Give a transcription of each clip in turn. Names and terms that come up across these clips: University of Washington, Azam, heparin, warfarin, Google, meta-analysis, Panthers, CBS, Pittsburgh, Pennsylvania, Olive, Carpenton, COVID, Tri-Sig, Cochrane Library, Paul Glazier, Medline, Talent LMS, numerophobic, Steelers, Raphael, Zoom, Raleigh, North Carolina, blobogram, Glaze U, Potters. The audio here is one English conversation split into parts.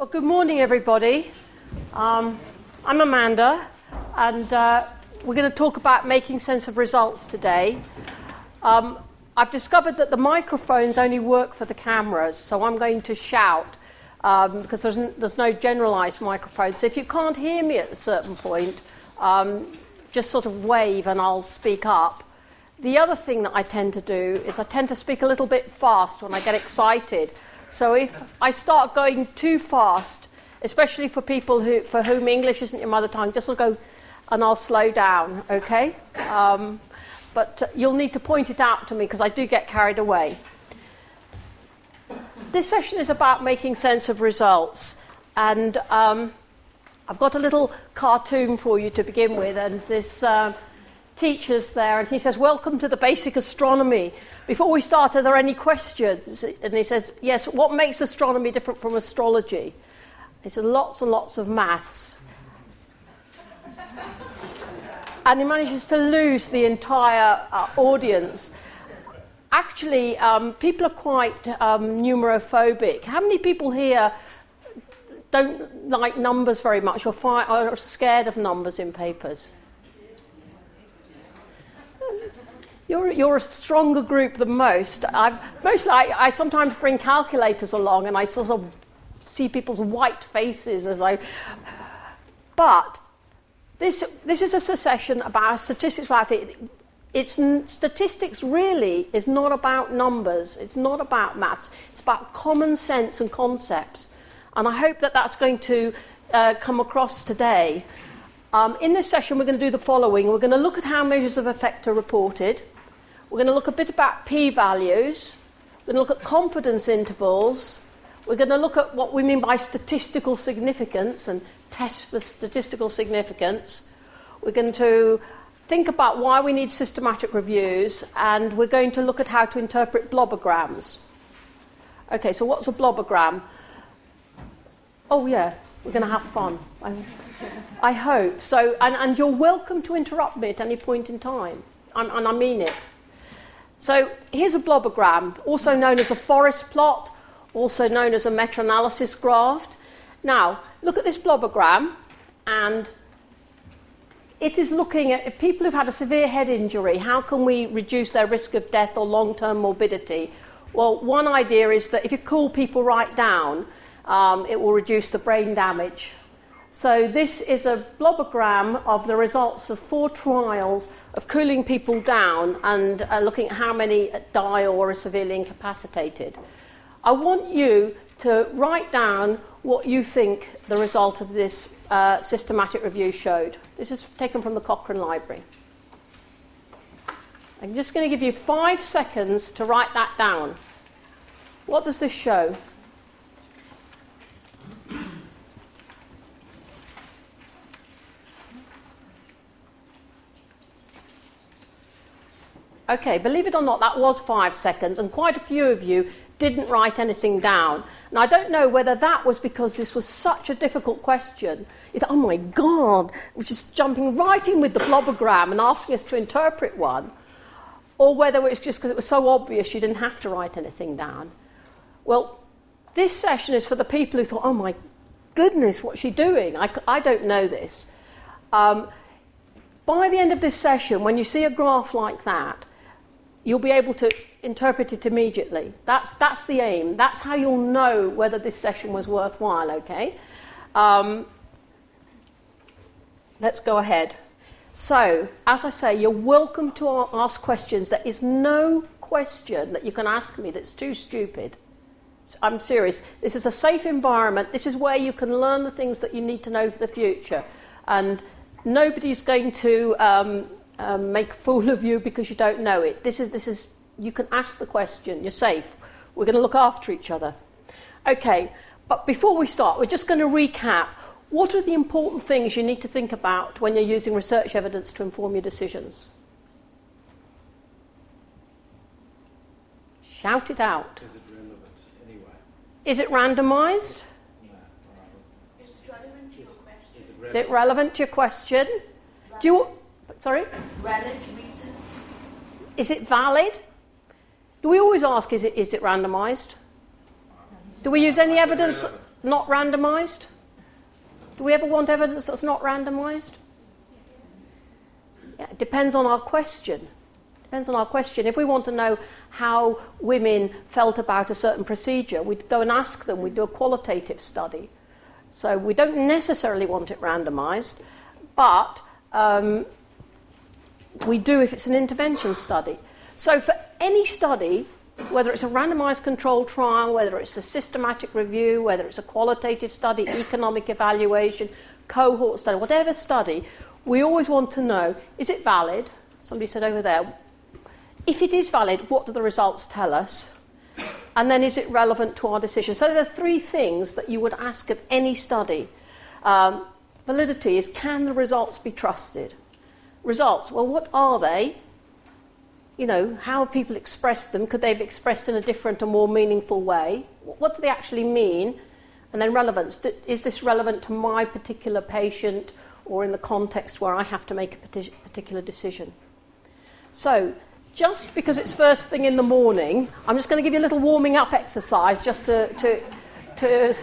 Well, good morning, everybody. I'm Amanda, and we're going to talk about making sense of results today. I've discovered that the microphones only work for the cameras, so I'm going to shout because there's no generalized microphone. So if you can't hear me at a certain point, just sort of wave and I'll speak up. The other thing that I tend to do is I tend to speak a little bit fast when I get excited. So if I start going too fast, especially for people for whom English isn't your mother tongue, just go and I'll slow down, okay? But you'll need to point it out to me because I do get carried away. This session is about making sense of results, and I've got a little cartoon for you to begin with, and this teacher's there, and he says, "Welcome to the basic astronomy. Before we start, are there any questions?" And he says, "Yes, what makes astronomy different from astrology?" He says, "Lots and lots of maths." And he manages to lose the entire audience. Actually, people are quite numerophobic. How many people here don't like numbers very much or are scared of numbers in papers? You're a stronger group than most. I sometimes bring calculators along and I sort of see people's white faces as I... But this is a session about statistics. Statistics really is not about numbers. It's not about maths. It's about common sense and concepts. And I hope that that's going to come across today. In this session, we're going to do the following. We're going to look at how measures of effect are reported. We're going to look a bit about p-values. We're going to look at confidence intervals. We're going to look at what we mean by statistical significance and tests for statistical significance. We're going to think about why we need systematic reviews, and we're going to look at how to interpret blobograms. Okay, so what's a blobogram? Oh, yeah, we're going to have fun. I hope. So, and you're welcome to interrupt me at any point in time, and I mean it. So here's a blobogram, also known as a forest plot, also known as a meta-analysis graph. Now, look at this blobogram, and it is looking at people who've had a severe head injury. How can we reduce their risk of death or long-term morbidity? Well, one idea is that if you cool people right down, it will reduce the brain damage. So this is a blobogram of the results of 4 trials of cooling people down and looking at how many die or are severely incapacitated. I want you to write down what you think the result of this systematic review showed. This is taken from the Cochrane Library. I'm just going to give you 5 seconds to write that down. What does this show? Okay, believe it or not, that was 5 seconds, and quite a few of you didn't write anything down. And I don't know whether that was because this was such a difficult question. You thought, oh my God, we're just jumping right in with the blobogram and asking us to interpret one, or whether it was just because it was so obvious you didn't have to write anything down. Well, this session is for the people who thought, oh my goodness, what's she doing? I don't know this. By the end of this session, when you see a graph like that, you'll be able to interpret it immediately. That's the aim. That's how you'll know whether this session was worthwhile, okay? Let's go ahead. So, as I say, you're welcome to ask questions. There is no question that you can ask me that's too stupid. I'm serious. This is a safe environment. This is where you can learn the things that you need to know for the future. And nobody's going to... make a fool of you because you don't know it. This is. You can ask the question. You're safe. We're going to look after each other. Okay, but before we start, we're just going to recap. What are the important things you need to think about when you're using research evidence to inform your decisions? Shout it out. Is it relevant anyway? Is it randomised? No. Is it relevant to your question? Is it relevant to your question? Do you... Sorry? Valid reason. Is it valid? Do we always ask, is it randomised? Do we use any evidence? not randomised? Do we ever want evidence that's not randomised? Yeah, it depends on our question. Depends on our question. If we want to know how women felt about a certain procedure, we'd go and ask them. We'd do a qualitative study. So we don't necessarily want it randomised, but we do if it's an intervention study. So for any study, whether it's a randomised controlled trial, whether it's a systematic review, whether it's a qualitative study, economic evaluation, cohort study, whatever study, we always want to know, is it valid? Somebody said over there, if it is valid, what do the results tell us? And then is it relevant to our decision? So there are three things that you would ask of any study. Validity is, can the results be trusted? Results, well, what are they? You know, how have people expressed them? Could they be expressed in a different and more meaningful way? What do they actually mean? And then relevance, is this relevant to my particular patient or in the context where I have to make a particular decision? So, just because it's first thing in the morning, I'm just going to give you a little warming up exercise just to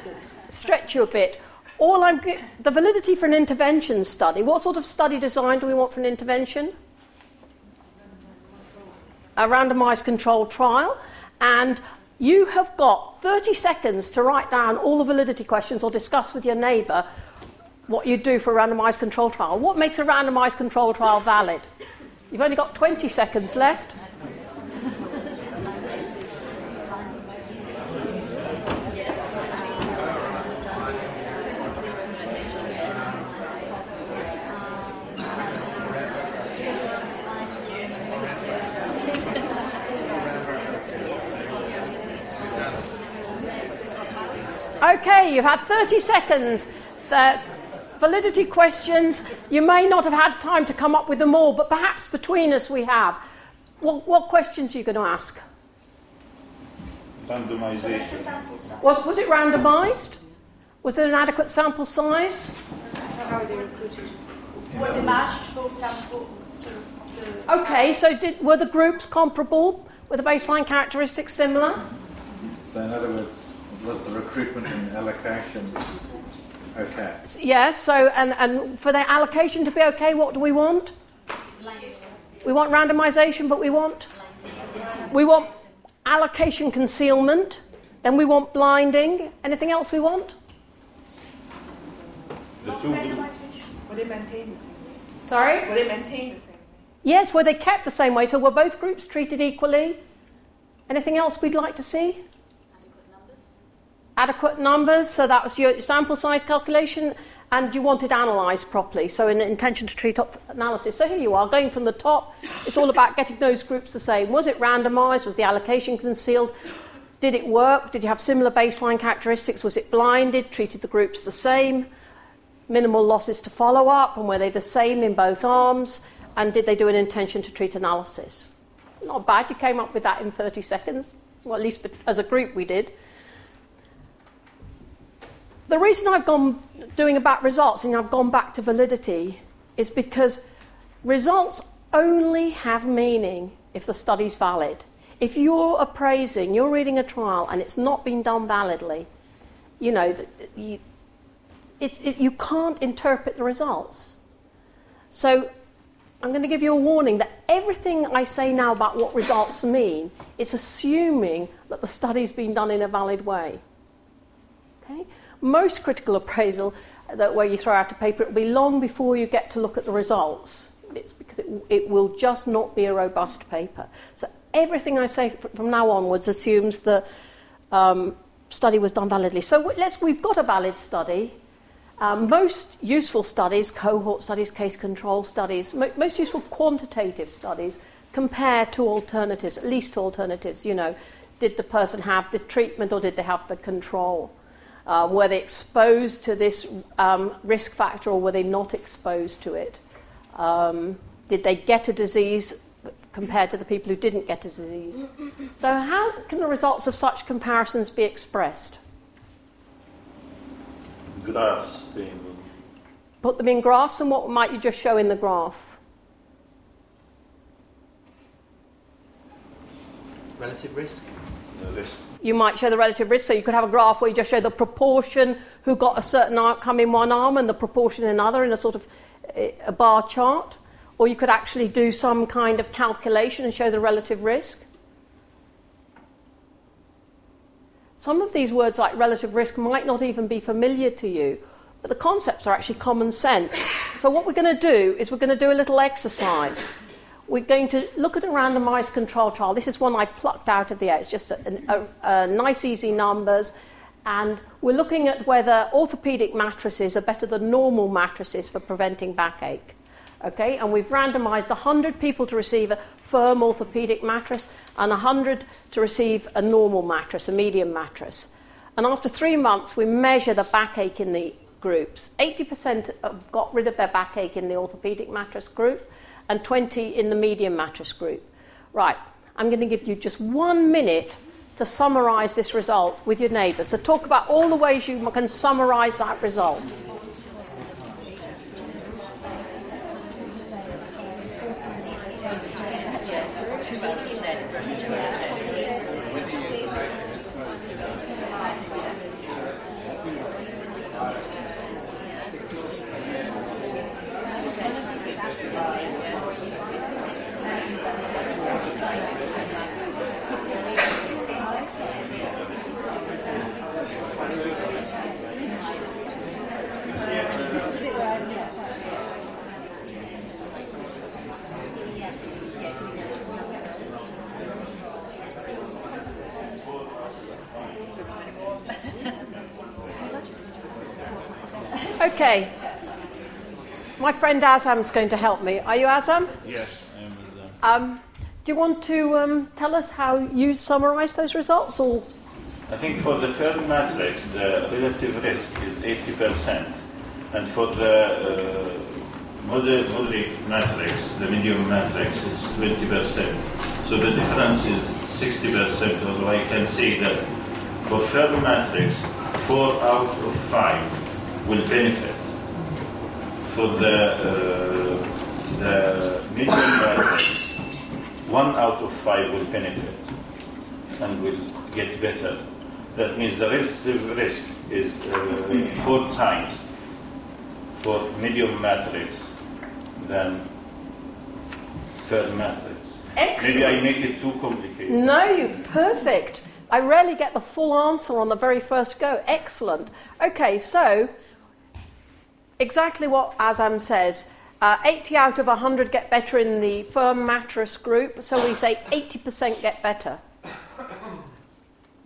stretch you a bit. The validity for an intervention study, what sort of study design do we want for an intervention? A randomised controlled trial. And you have got 30 seconds to write down all the validity questions or discuss with your neighbour what you do for a randomised controlled trial. What makes a randomised controlled trial valid? You've only got 20 seconds left. Okay, you've had 30 seconds. The validity questions, you may not have had time to come up with them all, but perhaps between us we have. What questions are you going to ask? Randomisation. So was it randomised? Was it an adequate sample size? How they recruited? Were they matched for sample? Okay, so were the groups comparable? Were the baseline characteristics similar? So in other words, was the recruitment and allocation okay? Yes, yeah, so and for the allocation to be okay, what do we want? We want randomisation, but we want allocation concealment, then we want blinding. Anything else we want? Were they maintained the same way? Sorry? Were they maintained the same way? Yes, were they kept the same way? So were both groups treated equally? Anything else we'd like to see? Adequate numbers, so that was your sample size calculation, and you want it analysed properly, so an intention to treat analysis. So here you are, going from the top. It's all about getting those groups the same. Was it randomised? Was the allocation concealed? Did it work? Did you have similar baseline characteristics? Was it blinded? Treated the groups the same? Minimal losses to follow up, and were they the same in both arms? And did they do an intention to treat analysis? Not bad, you came up with that in 30 seconds. Well, at least as a group we did. The reason I've gone doing about results and I've gone back to validity is because results only have meaning if the study's valid. If you're appraising, you're reading a trial and it's not been done validly, you know, you can't interpret the results. So I'm going to give you a warning that everything I say now about what results mean, it's assuming that the study's been done in a valid way. Okay? Most critical appraisal, where you throw out a paper, it will be long before you get to look at the results. It's because it will just not be a robust paper. So everything I say from now onwards assumes the study was done validly. So we've got a valid study. Most useful studies, cohort studies, case control studies, most useful quantitative studies compare to alternatives, at least to alternatives. You know, did the person have this treatment or did they have the control? Were they exposed to this risk factor or were they not exposed to it? Did they get a disease compared to the people who didn't get a disease? So how can the results of such comparisons be expressed? Graphs. Put them in graphs, and what might you just show in the graph? Relative risk. No, this. You might show the relative risk, so you could have a graph where you just show the proportion who got a certain outcome in one arm and the proportion in another in a sort of a bar chart. Or you could actually do some kind of calculation and show the relative risk. Some of these words like relative risk might not even be familiar to you, but the concepts are actually common sense. So what we're going to do is we're going to do a little exercise. We're going to look at a randomised control trial. This is one I plucked out of the air. It's just a nice, easy numbers. And we're looking at whether orthopaedic mattresses are better than normal mattresses for preventing backache. Okay, and we've randomised 100 people to receive a firm orthopaedic mattress and 100 to receive a normal mattress, a medium mattress. And after 3 months, we measure the backache in the groups. 80% got rid of their backache in the orthopaedic mattress group and 20 in the medium mattress group. Right, I'm going to give you just 1 minute to summarise this result with your neighbours. So talk about all the ways you can summarise that result. Okay, my friend Azam's going to help me. Are you Azam? Yes, I am Azam. Do you want to tell us how you summarise those results? Or I think for the firm matrix, the relative risk is 80%, and for the moderate matrix, the medium matrix, is 20%. So the difference is 60%, although I can say that for firm matrix, 4 out of 5 will benefit. For the medium matrix, 1 out of 5 will benefit and will get better. That means the relative risk is 4 times for medium matrix than third matrix. Excellent. Maybe I make it too complicated. No, you're perfect. I rarely get the full answer on the very first go. Excellent. Okay, so exactly what Azam says, 80 out of 100 get better in the firm mattress group, so we say 80% get better.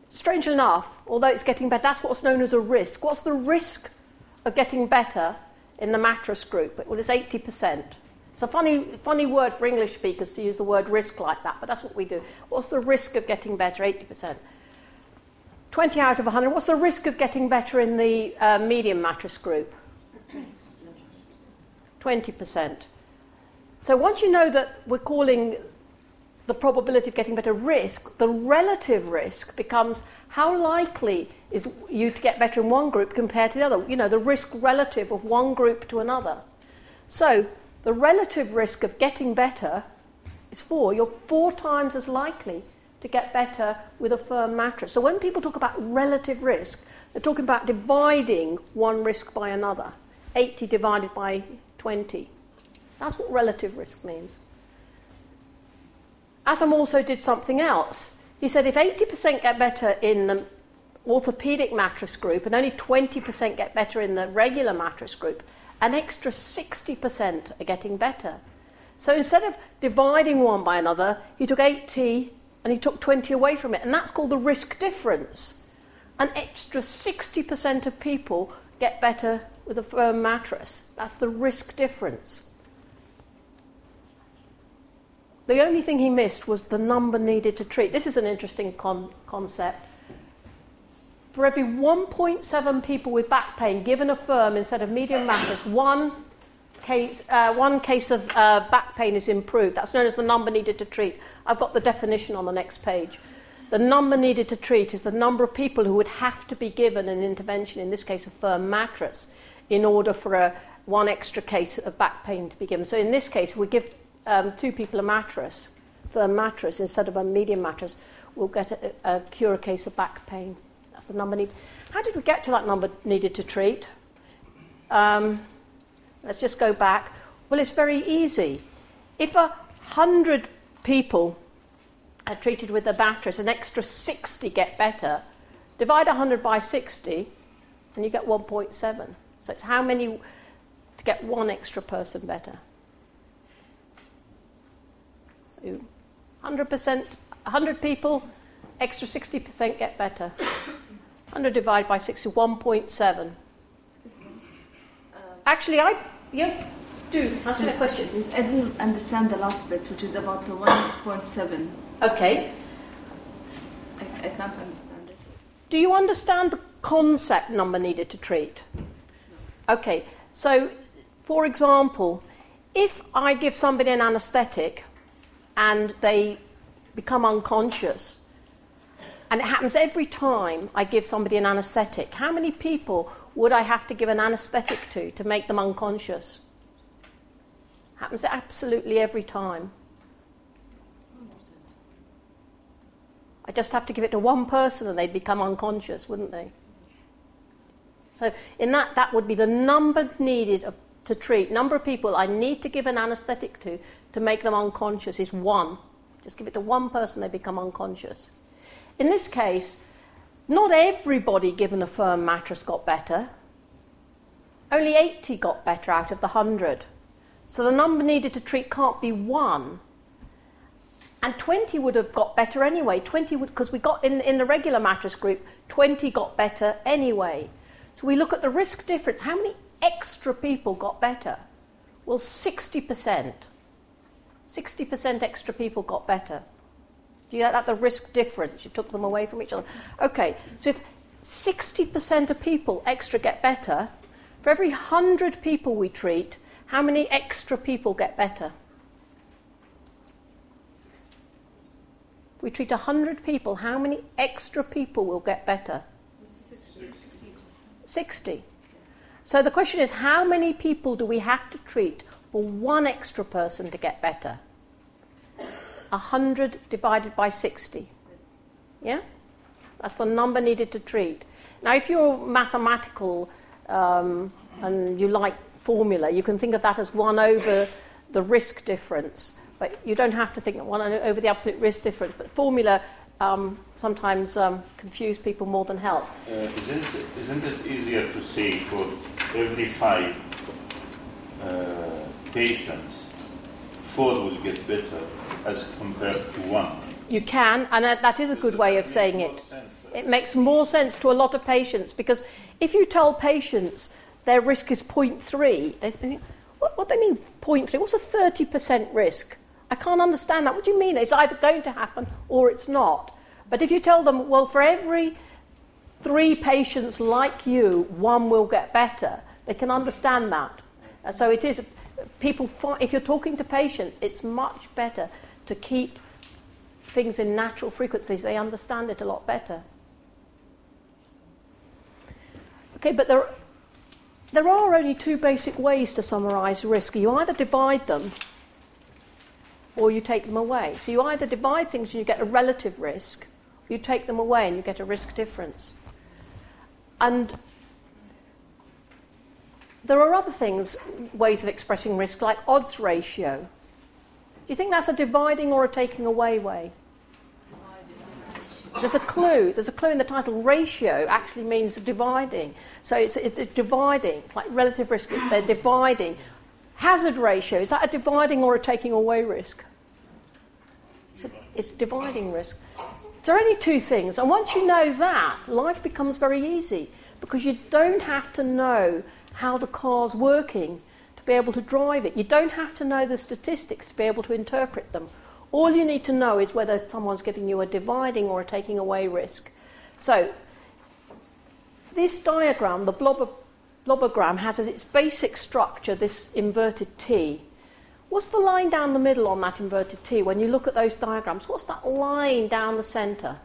Strange enough, although it's getting better, that's what's known as a risk. What's the risk of getting better in the mattress group? Well, it's 80%. It's a funny word for English speakers to use the word risk like that, but that's what we do. What's the risk of getting better? 80%. 20 out of 100, what's the risk of getting better in the medium mattress group? 20%. So once you know that we're calling the probability of getting better risk, the relative risk becomes how likely is you to get better in one group compared to the other, you know, the risk relative of one group to another. So the relative risk of getting better is 4. You're 4 times as likely to get better with a firm mattress. So when people talk about relative risk, they're talking about dividing one risk by another. 80 divided by 20. That's what relative risk means. Azam also did something else. He said if 80% get better in the orthopaedic mattress group and only 20% get better in the regular mattress group, an extra 60% are getting better. So instead of dividing one by another, he took 80 and he took 20 away from it, and that's called the risk difference. An extra 60% of people get better with a firm mattress. That's the risk difference. The only thing he missed was the number needed to treat. This is an interesting concept. For every 1.7 people with back pain given a firm instead of medium mattress, one case of back pain is improved. That's known as the number needed to treat. I've got the definition on the next page. The number needed to treat is the number of people who would have to be given an intervention, in this case a firm mattress, in order for one extra case of back pain to be given. So in this case, if we give 2 people a firm mattress instead of a medium mattress, will get a cure a case of back pain. That's the number needed. How did we get to that number needed to treat? Let's just go back. Well, it's very easy. If 100 people are treated with a mattress, an extra 60 get better. Divide 100 by 60, and you get 1.7. So it's how many to get one extra person better. So 100%, 100 people, extra 60% get better. 100 divided by 60, 1.7. Actually, yeah, do ask me a question. I didn't understand the last bit, which is about the 1.7. Okay. I can't understand it. Do you understand the concept number needed to treat? No. Okay. So, for example, if I give somebody an anaesthetic and they become unconscious, and it happens every time I give somebody an anaesthetic, how many people would I have to give an anaesthetic to make them unconscious? Happens absolutely every time. I just have to give it to one person and they'd become unconscious, wouldn't they? So in that would be the number needed to treat. Number of people I need to give an anaesthetic to make them unconscious is one. Just give it to one person, they become unconscious. In this case, not everybody given a firm mattress got better. Only 80 got better out of the 100. So the number needed to treat can't be one. And 20 would have got better anyway. 20 would, because we got in the regular mattress group, 20 got better anyway. So we look at the risk difference. How many extra people got better? Well, 60%. 60% extra people got better. Do you get that? The risk difference. You took them away from each other. Okay, so if 60% of people extra get better, for every 100 people we treat, how many extra people get better? If we treat 100 people, how many extra people will get better? 60. So the question is, how many people do we have to treat for one extra person to get better? 100 divided by 60. Yeah? That's the number needed to treat. Now, if you're mathematical and you like formula, you can think of that as 1 over the risk difference. But you don't have to think that 1 over the absolute risk difference. But formula sometimes confuse people more than help. Isn't it easier to say for every 5 patients, 4 will get better as compared to 1? You can, and that is a good way of saying it. It makes more sense to a lot of patients, because if you tell patients their risk is 0.3, they think, what do they mean 0.3? What's a 30% risk? I can't understand that. What do you mean? It's either going to happen or it's not. But if you tell them, well, for every 3 patients like you, 1 will get better, they can understand that. So it is... People, if you're talking to patients, it's much better to keep things in natural frequencies. They understand it a lot better. Okay, but there are only 2 basic ways to summarise risk. You either divide them or you take them away. So you either divide things and you get a relative risk, or you take them away and you get a risk difference. And there are other things, ways of expressing risk, like odds ratio. Do you think that's a dividing or a taking away way? There's a clue. There's a clue in the title. Ratio actually means dividing. So it's dividing. It's like relative risk. They're dividing. Hazard ratio, is that a dividing or a taking away risk? It's dividing risk. There are only 2 things. And once you know that, life becomes very easy, because you don't have to know how the car's working to be able to drive it. You don't have to know the statistics to be able to interpret them. All you need to know is whether someone's giving you a dividing or a taking away risk. So this diagram, the blobogram, has as its basic structure this inverted T. What's the line down the middle on that inverted T? When you look at those diagrams, what's that line down the centre?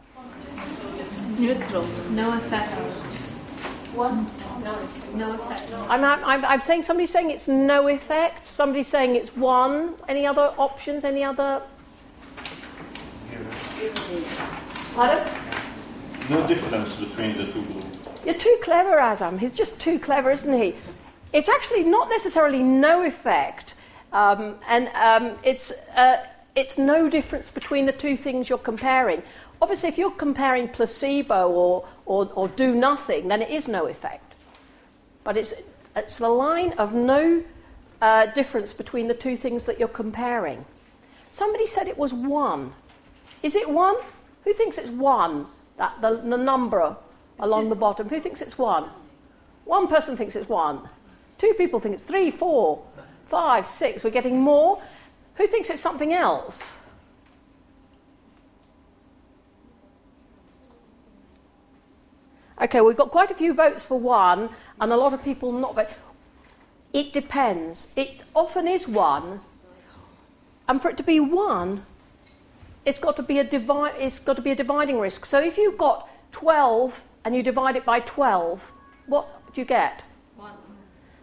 Neutral. No effect. One. No effect. I'm saying, somebody's saying it's no effect, somebody's saying it's 1. Any other options? Any other? Zero. Pardon? No difference between the two blooms. You're too clever, Azam. He's just too clever, isn't he? It's actually not necessarily no effect, it's no difference between the two things you're comparing. Obviously, if you're comparing placebo or do nothing, then it is no effect. But it's the line of no difference between the two things that you're comparing. Somebody said it was one. Is it one? Who thinks it's one? That the number along the bottom. Who thinks it's one? One person thinks it's one. Two people think it's three, four, five, six. We're getting more. Who thinks it's something else? Okay, we've got quite a few votes for one, and a lot of people not vote. It depends. It often is one, and for it to be one, it's got to be a dividing risk. So if you've got 12 and you divide it by 12, what do you get? One.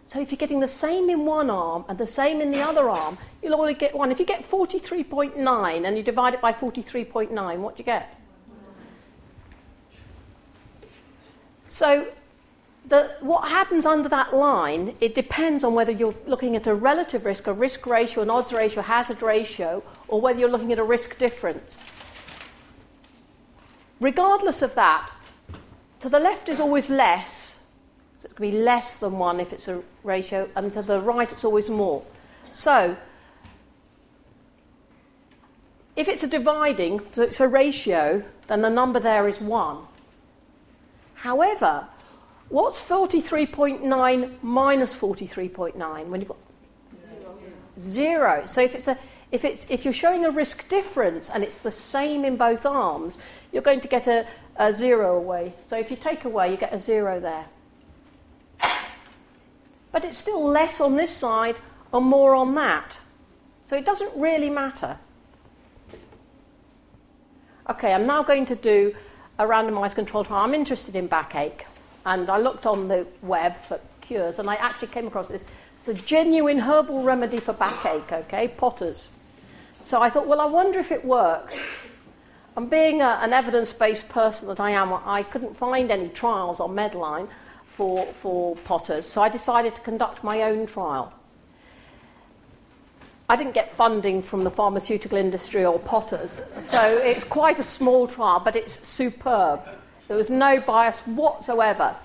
So if you're getting the same in one arm and the same in the other arm, you'll only get one. If you get 43.9 and you divide it by 43.9, what do you get? So what happens under that line, it depends on whether you're looking at a relative risk, a risk ratio, an odds ratio, hazard ratio, or whether you're looking at a risk difference. Regardless of that, to the left is always less, so it's going to be less than one if it's a ratio, and to the right it's always more. So if it's a dividing, so it's a ratio, then the number there is one. However, what's 43.9 minus 43.9 when you've got zero? So if you're showing a risk difference and it's the same in both arms, you're going to get a zero away. So if you take away, you get a zero there. But it's still less on this side or more on that. So it doesn't really matter. Okay, I'm now going to do a randomised controlled trial. I'm interested in backache. And I looked on the web for cures, and I actually came across this. It's a genuine herbal remedy for backache, okay, Potters. So I thought, well, I wonder if it works. And being an evidence-based person that I am, I couldn't find any trials on Medline for Potters, so I decided to conduct my own trial. I didn't get funding from the pharmaceutical industry or Potters, so it's quite a small trial, but it's superb. There was no bias whatsoever.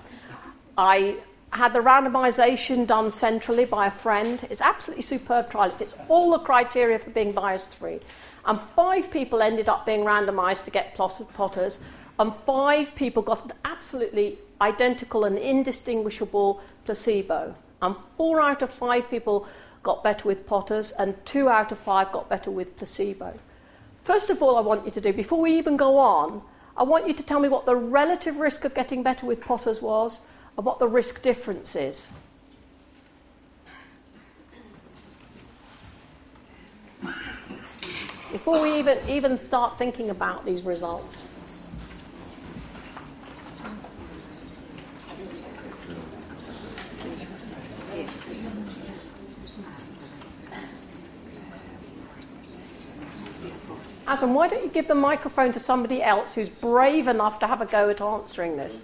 I had the randomisation done centrally by a friend. It's an absolutely superb trial. It fits all the criteria for being bias-free. And 5 people ended up being randomised to get Potters, and 5 people got an absolutely identical and indistinguishable placebo. And 4 out of 5 people got better with Potters, and 2 out of 5 got better with placebo. First of all, I want you to do, before we even go on, I want you to tell me what the relative risk of getting better with Potters was and what the risk difference is. Before we even start thinking about these results. Azam, why don't you give the microphone to somebody else who's brave enough to have a go at answering this?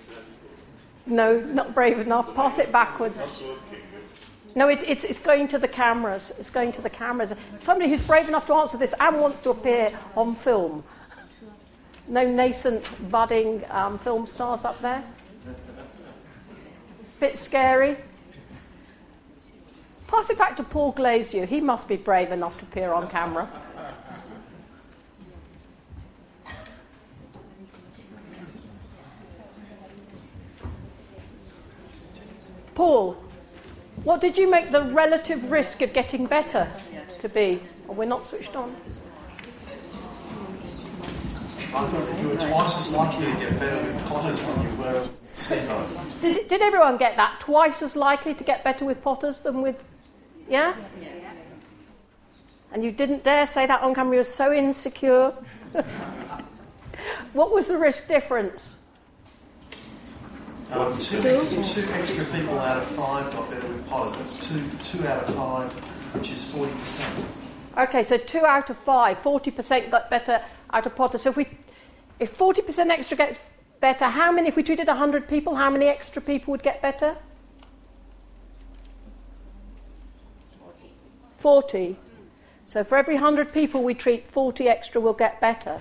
No, not brave enough. Pass it backwards. No, it's going to the cameras. It's going to the cameras. Somebody who's brave enough to answer this and wants to appear on film. No nascent, budding film stars up there? Bit scary. Pass it back to Paul Glazier. He must be brave enough to appear on camera. Paul, what did you make the relative risk of getting better to be? Oh, we're not switched on. I thought you were twice as likely to get better with Potters than you were with placebo. Did everyone get that? Twice as likely to get better with Potters than with... Yeah? And you didn't dare say that on camera. You were so insecure. What was the risk difference? 2 extra people out of 5 got better with Potters. That's 2 out of 5, which is 40%. Okay, so 2 out of 5, 40% got better out of Potters. So if we If 40% extra gets better, how many, if we treated 100 people, how many extra people would get better? 40. So for every 100 people we treat, 40 extra will get better.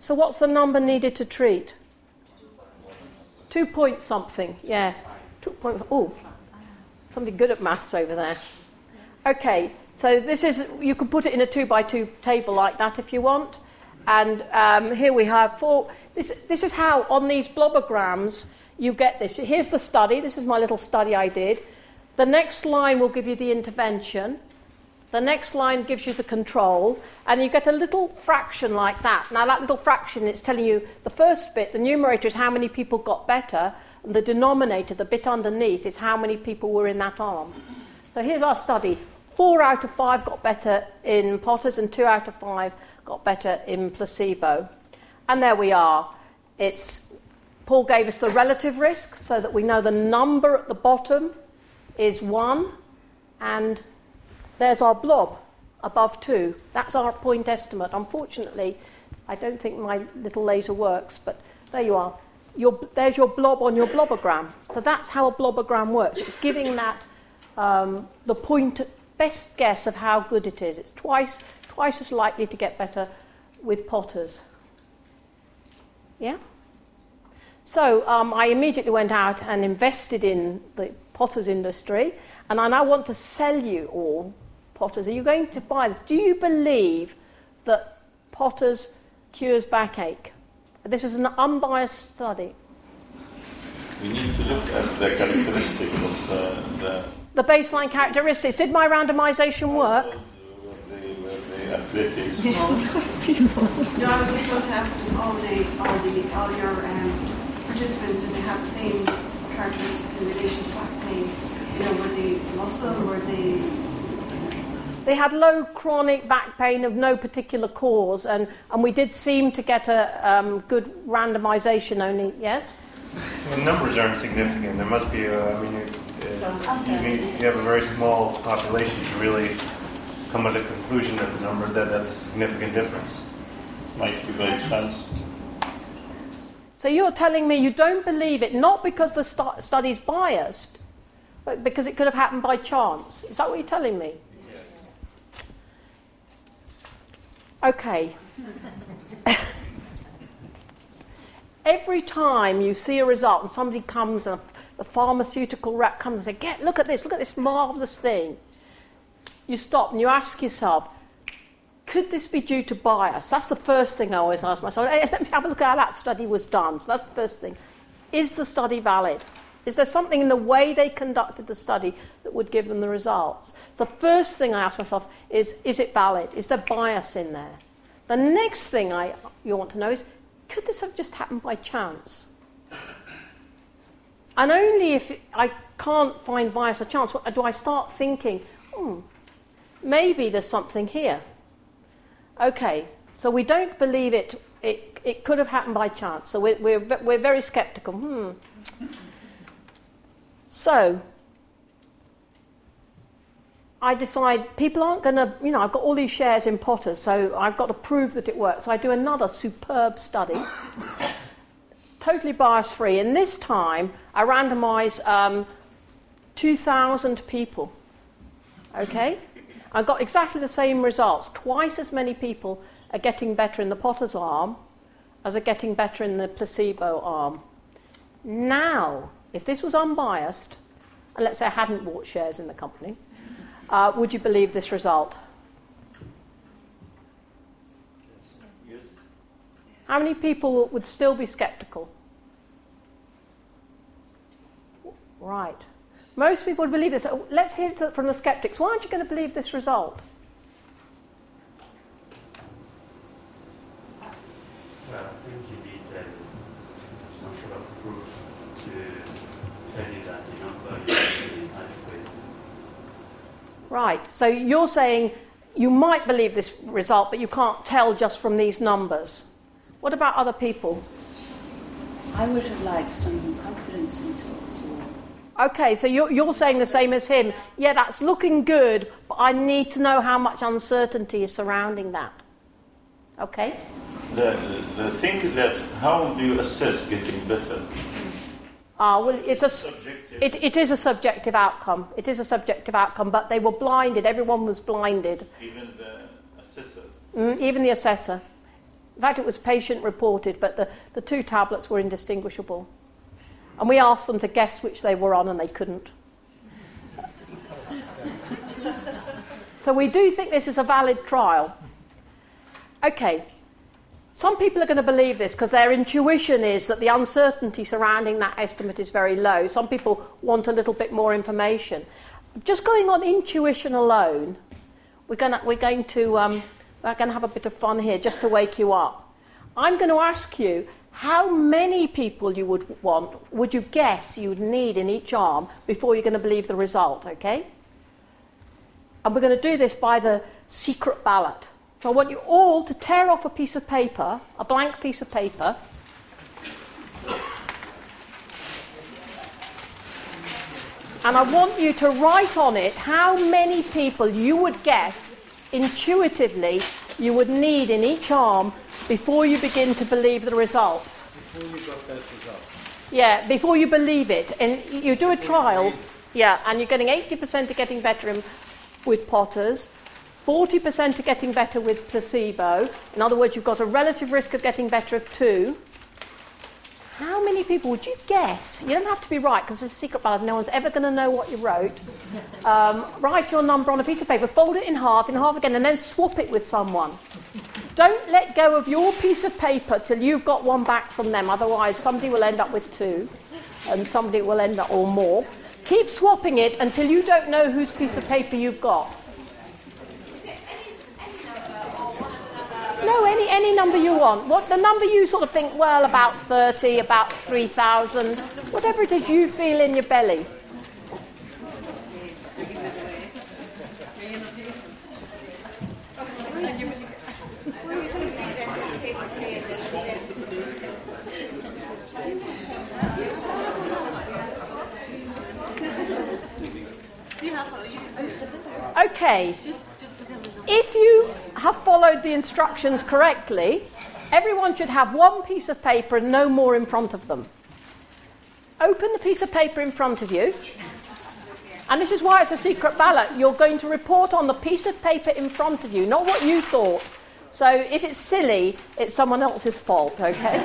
So what's the number needed to treat? 2 point something, yeah. 2 point, oh, somebody good at maths over there. Okay, so this is, you can put it in a 2 by 2 table like that if you want. And here we have four. This is how, on these blobograms, you get this. Here's the study. This is my little study I did. The next line will give you the intervention. The next line gives you the control. And you get a little fraction like that. Now, that little fraction, it's telling you the first bit, the numerator, is how many people got better. And the denominator, the bit underneath, is how many people were in that arm. So here's our study. 4 out of 5 got better in Potters and 2 out of 5 got better in placebo. And there we are. It's Paul gave us the relative risk so that we know the number at the bottom is 1, and there's our blob above 2. That's our point estimate. Unfortunately, I don't think my little laser works, but there you are. There's your blob on your blobogram. So that's how a blobogram works. It's giving that the point best guess of how good it is. It's twice as likely to get better with Potters. Yeah? So I immediately went out and invested in the Potters industry, and I now want to sell you all Potters. Are you going to buy this? Do you believe that Potters cures backache? This is an unbiased study. We need to look at the characteristics of the baseline characteristics. Did my randomization work? Athletics. Yeah. No, I was just going to ask, did all your participants, did they have the same characteristics in relation to back pain? You know, were they muscle, were they... They had low chronic back pain of no particular cause, and we did seem to get a good randomization only, yes? Well, the numbers aren't significant. There must be you have a very small population to really come at a conclusion at the number that's a significant difference. Might be very chance. So you're telling me you don't believe it, not because the study's biased, but because it could have happened by chance. Is that what you're telling me? Yes. Okay. Every time you see a result and somebody comes and the pharmaceutical rep comes and says, look at this marvellous thing. You stop and you ask yourself, could this be due to bias? That's the first thing I always ask myself. Hey, let me have a look at how that study was done. So that's the first thing. Is the study valid? Is there something in the way they conducted the study that would give them the results? So the first thing I ask myself is it valid? Is there bias in there? The next thing you want to know is, could this have just happened by chance? And only if I can't find bias or chance do I start thinking, maybe there's something here. Okay, so we don't believe it. It could have happened by chance. So we're very sceptical. So I decide people aren't going to. You know, I've got all these shares in Potters, so I've got to prove that it works. So I do another superb study, totally bias-free, and this time I randomise 2,000 people. Okay. I got exactly the same results. Twice as many people are getting better in the Potters arm as are getting better in the placebo arm. Now, if this was unbiased, and let's say I hadn't bought shares in the company, would you believe this result? Yes. How many people would still be sceptical? Right. Most people would believe this. Let's hear from the sceptics. Why aren't you going to believe this result? Well, I think you need some sort of proof to tell you that the number you see is adequate. Right. So you're saying you might believe this result, but you can't tell just from these numbers. What about other people? I would have liked some confidence in it. Okay, so you're saying the same as him. Yeah, that's looking good, but I need to know how much uncertainty is surrounding that. Okay? the thing that how do you assess getting better? Well, it's it is a subjective outcome. It is a subjective outcome, but they were blinded. Everyone was blinded. Even the assessor? Even the assessor. In fact, it was patient-reported, but the two tablets were indistinguishable. And we asked them to guess which they were on, and they couldn't. So we do think this is a valid trial. Okay. Some people are going to believe this because their intuition is that the uncertainty surrounding that estimate is very low. Some people want a little bit more information. Just going on intuition alone, we're going to have a bit of fun here just to wake you up. I'm going to ask you how many people you would want, would you guess you would need in each arm before you're going to believe the result, okay? And we're going to do this by the secret ballot. So I want you all to tear off a piece of paper, a blank piece of paper. And I want you to write on it how many people you would guess intuitively you would need in each arm before you begin to believe the results. Before you got that result. Yeah, before you believe it. And you do a trial, yeah, and you're getting 80% of getting better with Potters. 40% are getting better with placebo. In other words, you've got a relative risk of getting better of 2. How many people would you guess? You don't have to be right, because it's a secret ballot. No one's ever going to know what you wrote. Write your number on a piece of paper, fold it in half again, and then swap it with someone. Don't let go of your piece of paper till you've got one back from them. Otherwise, somebody will end up with 2, and somebody will end up, or more. Keep swapping it until you don't know whose piece of paper you've got. No, any number you want. What the number you sort of think, well, about 30, about 3,000, whatever it is you feel in your belly. Okay. If you have followed the instructions correctly, everyone should have one piece of paper and no more in front of them. Open the piece of paper in front of you. And this is why it's a secret ballot. You're going to report on the piece of paper in front of you, not what you thought. So if it's silly, it's someone else's fault, okay?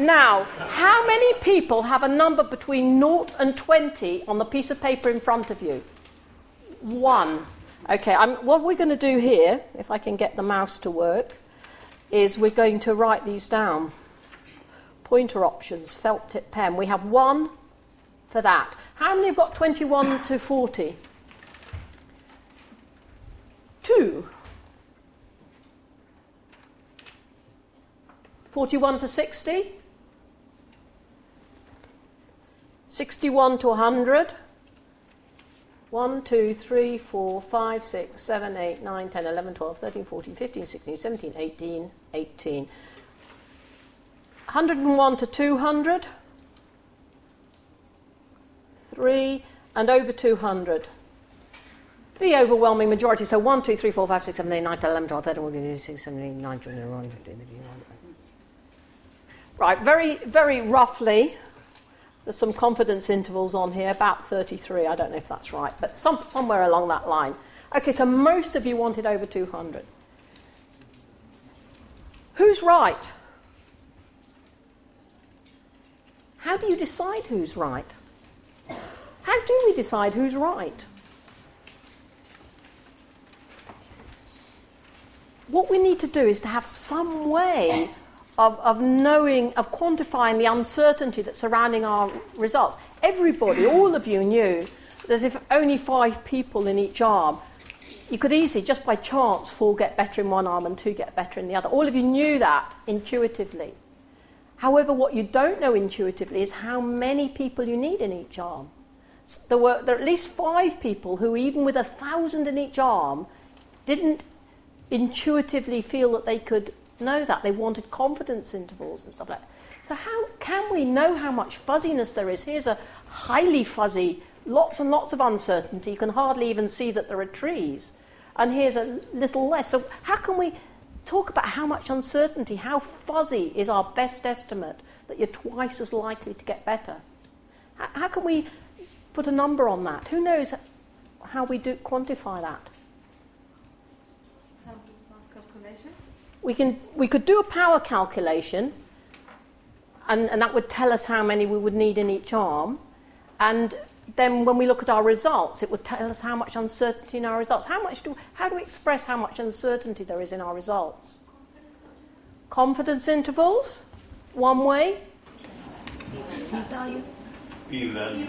Now, how many people have a number between 0 and 20 on the piece of paper in front of you? 1. Okay, what we're going to do here, if I can get the mouse to work, is we're going to write these down. Pointer options, felt tip pen. We have 1 for that. How many have got 21 to 40? 2. 41 to 60? 61 to 100? 1, 2, 3, 4, 5, 6, 7, 8, 9, 10, 11, 12, 13, 14, 15, 16, 17, 18, 18. 101 to 200. 3 and over 200. The overwhelming majority. So 1, 2, 3, 4, 5, 6, 7, 8, 9, 10, 11, 12, 13, 14, 16, 17, 19, 20, 21, 22, 23, 24. Right, very, very roughly. There's some confidence intervals on here, about 33. I don't know if that's right, but somewhere along that line. Okay, so most of you wanted over 200. Who's right? How do you decide who's right? How do we decide who's right? What we need to do is to have some way of knowing, of quantifying the uncertainty that's surrounding our results. Everybody, all of you knew that if only 5 people in each arm, you could easily, just by chance, 4 get better in one arm and 2 get better in the other. All of you knew that intuitively. However, what you don't know intuitively is how many people you need in each arm. So there were at least 5 people who, even with 1,000 in each arm, didn't intuitively feel that they could know that. They wanted confidence intervals and stuff like that. So how can we know how much fuzziness there is? Here's a highly fuzzy, lots and lots of uncertainty. You can hardly even see that there are trees. And here's a little less. So how can we talk about how much uncertainty, how fuzzy is our best estimate that you're twice as likely to get better. How can we put a number on that? Who knows how we do quantify that? Sample size calculation? We could do a power calculation, and that would tell us how many we would need in each arm. And then when we look at our results, it would tell us how much uncertainty in our results. How do we express how much uncertainty there is in our results? Confidence intervals, one way. P-value. P-value.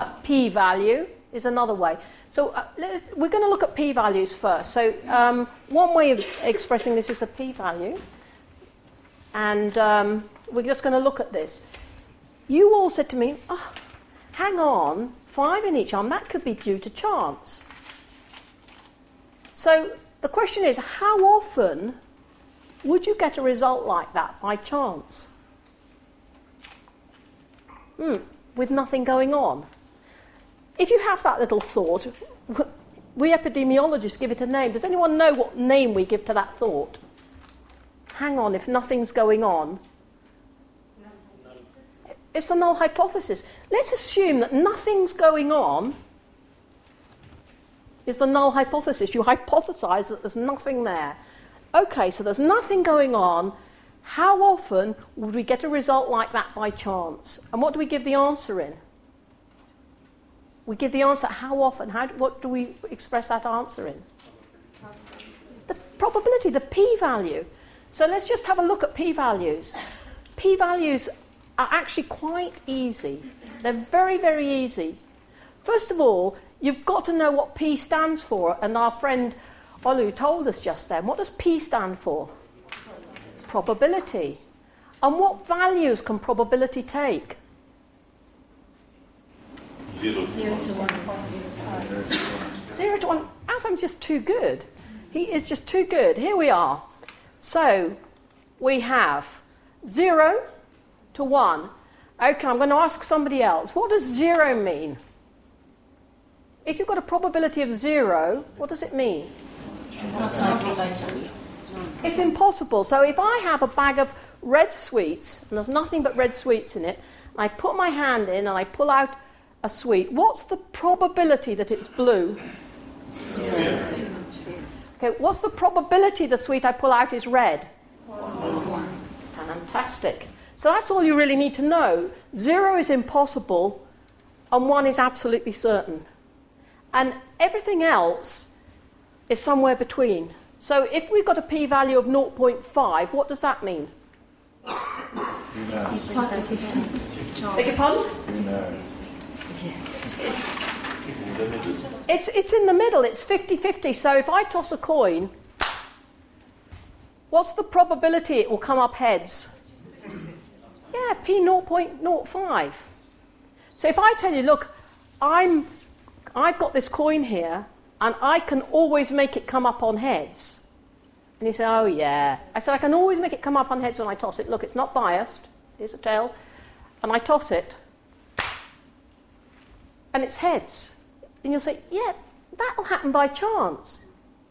A p-value is another way. So we're going to look at p-values first. So one way of expressing this is a p-value. And we're just going to look at this. You all said to me, oh, hang on, 5 in each arm, that could be due to chance. So the question is, how often would you get a result like that by chance? With nothing going on. If you have that little thought, we epidemiologists give it a name. Does anyone know what name we give to that thought? Hang on, if nothing's going on. It's the null hypothesis. Let's assume that nothing's going on is the null hypothesis. You hypothesize that there's nothing there. Okay, so there's nothing going on. How often would we get a result like that by chance? And what do we give the answer in? We give the answer how often. What do we express that answer in? The probability, the p-value. So let's just have a look at p-values. P-values are actually quite easy. They're very, very easy. First of all, you've got to know what P stands for, and our friend Olu told us just then. What does P stand for? Probability. And what values can probability take? 0 to 1. 0 to 1. Azam's just too good. He is just too good. Here we are. So we have 0 to 1. Okay, I'm going to ask somebody else. What does 0 mean? If you've got a probability of 0, what does it mean? It's impossible. So if I have a bag of red sweets, and there's nothing but red sweets in it, and I put my hand in and I pull out a sweet, what's the probability that it's blue? 0. Okay, what's the probability the sweet I pull out is red? 1. Fantastic. So that's all you really need to know. 0 is impossible, and 1 is absolutely certain. And everything else is somewhere between. So if we've got a p-value of 0.5, what does that mean? Beg your pardon? It's in the middle. It's 50-50. So if I toss a coin, what's the probability it will come up heads? Yeah, P 0.05. So if I tell you, look, I've got this coin here, and I can always make it come up on heads. And you say, oh, yeah. I said, I can always make it come up on heads when I toss it. Look, it's not biased. It's a tails. And I toss it, and it's heads. And you'll say, yeah, that'll happen by chance,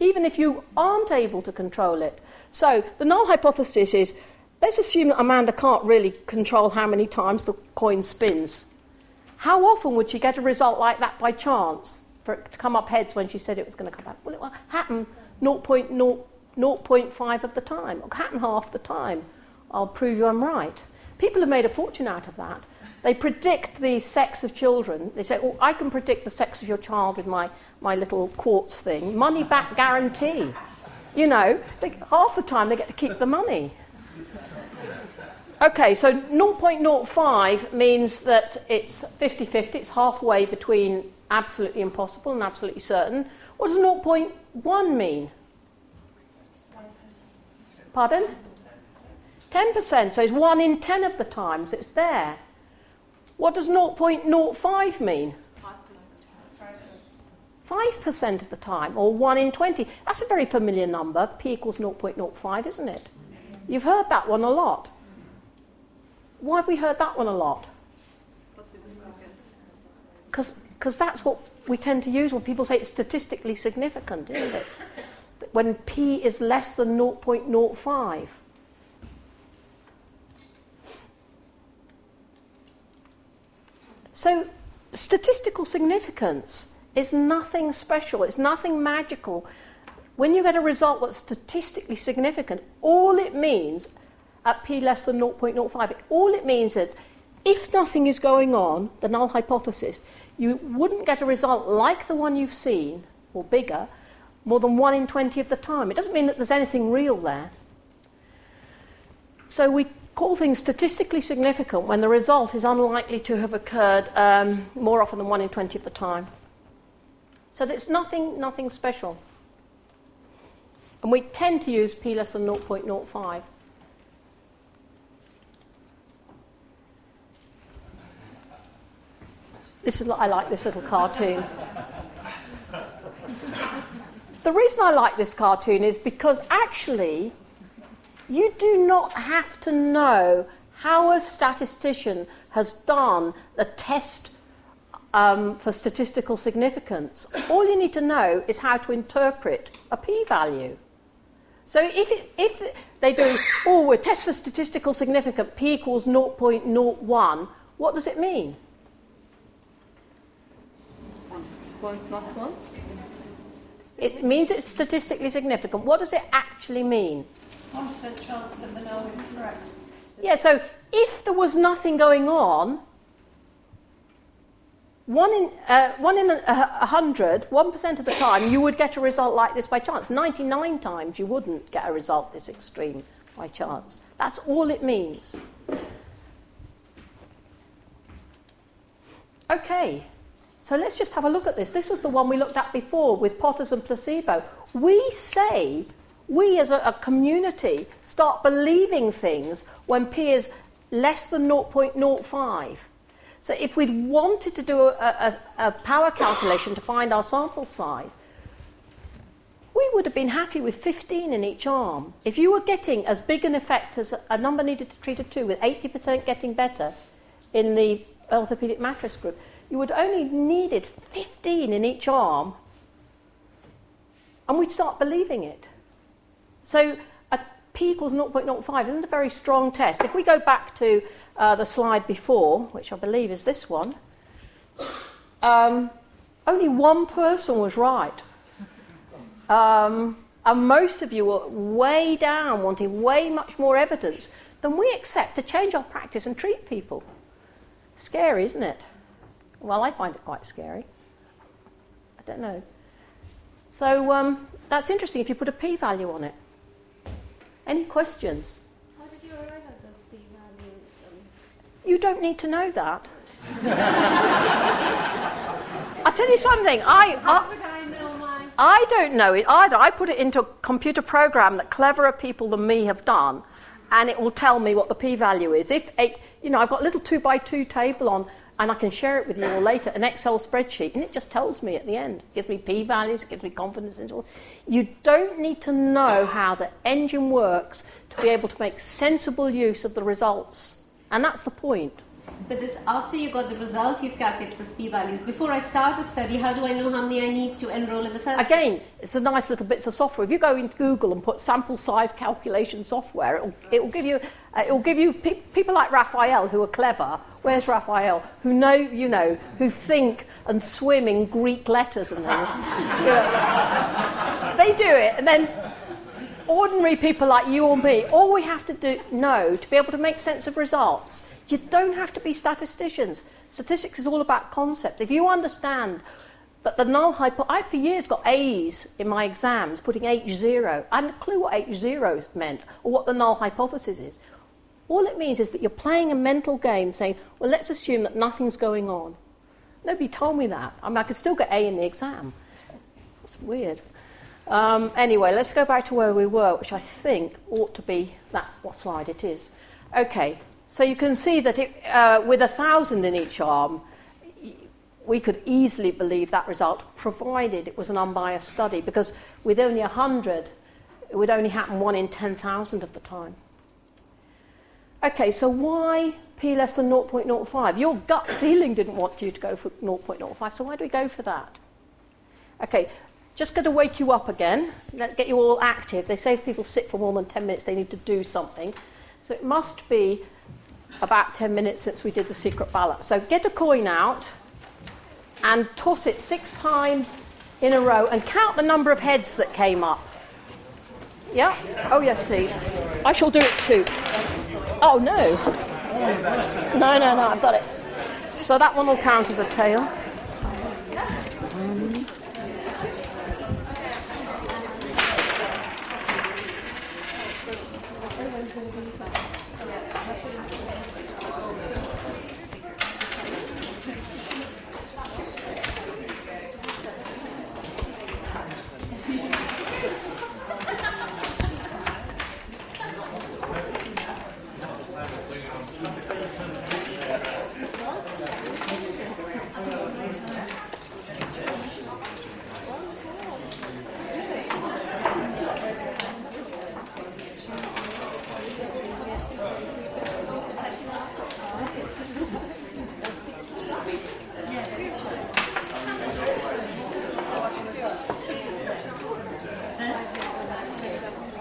even if you aren't able to control it. So the null hypothesis is, let's assume that Amanda can't really control how many times the coin spins. How often would she get a result like that by chance for it to come up heads when she said it was going to come up? Well, it will happen 0.5 of the time. It'll happen half the time. I'll prove you I'm right. People have made a fortune out of that. They predict the sex of children. They say, oh, I can predict the sex of your child with my little quartz thing. Money back guarantee. You know, half the time they get to keep the money. Okay, so 0.05 means that it's 50-50. It's halfway between absolutely impossible and absolutely certain. What does 0.1 mean? Pardon? 10%. So it's 1 in 10 of the times it's there. What does 0.05 mean? 5% of the time, or 1 in 20. That's a very familiar number, P equals 0.05, isn't it? You've heard that one a lot. Why have we heard that one a lot? Because that's what we tend to use when people say it's statistically significant, isn't it? But when p is less than 0.05. So statistical significance is nothing special, it's nothing magical. When you get a result that's statistically significant, all it means at p less than 0.05, all it means is if nothing is going on, the null hypothesis, you wouldn't get a result like the one you've seen, or bigger, more than 1 in 20 of the time. It doesn't mean that there's anything real there. So we call things statistically significant when the result is unlikely to have occurred more often than 1 in 20 of the time. So there's nothing special. And we tend to use p less than 0.05. I like this little cartoon. The reason I like this cartoon is because actually you do not have to know how a statistician has done the test for statistical significance. All you need to know is how to interpret a p-value. So if they do, oh, we test for statistical significance, p equals 0.01, what does it mean? It means it's statistically significant. What does it actually mean? 1% chance that the null is correct. Yeah, so if there was nothing going on, 1 in 100, 1% of the time, you would get a result like this by chance. 99 times you wouldn't get a result this extreme by chance. That's all it means. Okay. So let's just have a look at this. This was the one we looked at before with Potters and placebo. We as a community start believing things when p is less than 0.05. So if we'd wanted to do a power calculation to find our sample size, we would have been happy with 15 in each arm. If you were getting as big an effect as a number needed to treat of 2, with 80% getting better in the orthopaedic mattress group, you would only needed 15 in each arm, and we'd start believing it. So a p equals 0.05 isn't a very strong test. If we go back to the slide before, which I believe is this one, only one person was right. And most of you were way down, wanting way much more evidence than we accept to change our practice and treat people. Scary, isn't it? Well, I find it quite scary. I don't know. So that's interesting if you put a p-value on it. Any questions? How did you arrive at those p-values? You don't need to know that. I'll tell you something. I don't know it either. I put it into a computer program that cleverer people than me have done, and it will tell me what the p-value is. If it, you know, I've got a little 2x2 table on, and I can share it with you all later, an Excel spreadsheet, and it just tells me at the end. It gives me p-values, it gives me confidence intervals. You don't need to know how the engine works to be able to make sensible use of the results. And that's the point. But it's after you got the results, you've calculated the p-values. Before I start a study, how do I know how many I need to enroll in the test? Again, it's a nice little bits of software. If you go into Google and put sample size calculation software, it will give you. People like Raphael who are clever. Where's Raphael? Who know, you know, who think and swim in Greek letters and things. They do it, and then ordinary people like you or me, all we have to know to be able to make sense of results. You don't have to be statisticians. Statistics is all about concepts. If you understand that the null hypothesis, I for years got A's in my exams, putting H0. I had no clue what H0 meant or what the null hypothesis is. All it means is that you're playing a mental game saying, well, let's assume that nothing's going on. Nobody told me that. I mean, I could still get A in the exam. It's weird. Anyway, let's go back to where we were, which I think ought to be that, what slide it is. Okay. So you can see that with 1,000 in each arm, we could easily believe that result, provided it was an unbiased study, because with only 100, it would only happen 1 in 10,000 of the time. Okay, so why p less than 0.05? Your gut feeling didn't want you to go for 0.05, so why do we go for that? Okay, Just going to wake you up again, get you all active. They say if people sit for more than 10 minutes, they need to do something. So it must be about 10 minutes since we did the secret ballot. So get a coin out and toss it 6 times in a row and count the number of heads that came up. Yeah? Oh, yes, please. I shall do it too. Oh, no. No, no, no, I've got it. So that one will count as a tail.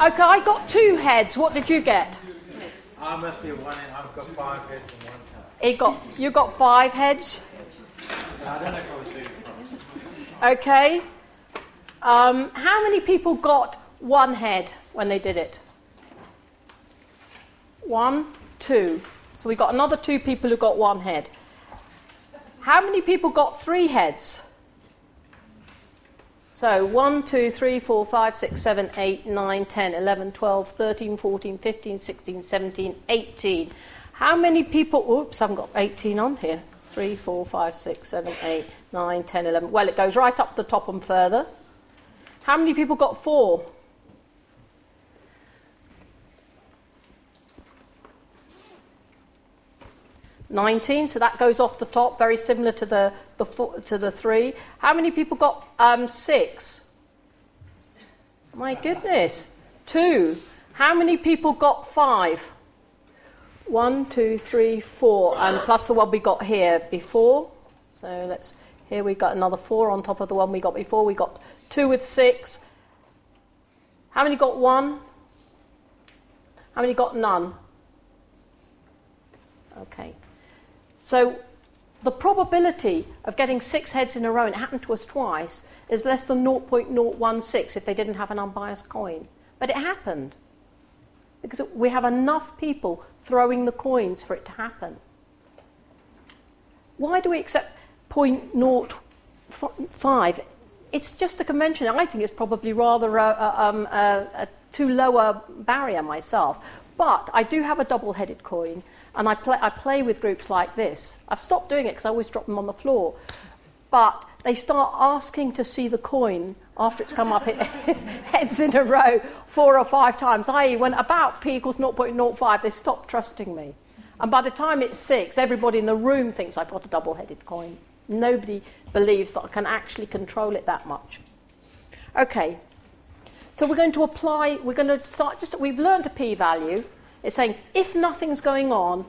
Okay, I got 2 heads. What did you get? I must be 1 and I've got 5 heads and 1 tail. You got 5 heads? I don't know if I was doing it. Okay. How many people got 1 head when they did it? 1, 2. So we got another 2 people who got 1 head. How many people got 3 heads? So 1, 2, 3, 4, 5, 6, 7, 8, 9, 10, 11, 12, 13, 14, 15, 16, 17, 18. How many people... Oops, I haven't got 18 on here. 3, 4, 5, 6, 7, 8, 9, 10, 11... Well, it goes right up the top and further. How many people got 4? So that goes off the top, very similar to the 3. How many people got 6? My goodness, 2. How many people got 5? 1, 2, 3, 4, and plus the one we got here before. So let's. Here we got another 4 on top of the one we got before. We got 2 with 6. How many got 1? How many got none? Okay. So the probability of getting 6 heads in a row, and it happened to us twice, is less than 0.016 if they didn't have an unbiased coin. But it happened, because we have enough people throwing the coins for it to happen. Why do we accept 0.05? It's just a convention. I think it's probably rather a too low a barrier myself. But I do have a double-headed coin, and I play with groups like this. I've stopped doing it because I always drop them on the floor. But they start asking to see the coin after it's come up heads in a row 4 or 5 times, i.e. when about P equals 0.05, they stop trusting me. And by the time it's 6, everybody in the room thinks I've got a double-headed coin. Nobody believes that I can actually control it that much. Okay. So we're going to apply, we're going to start, just we've learned a p-value. It's saying, if nothing's going on,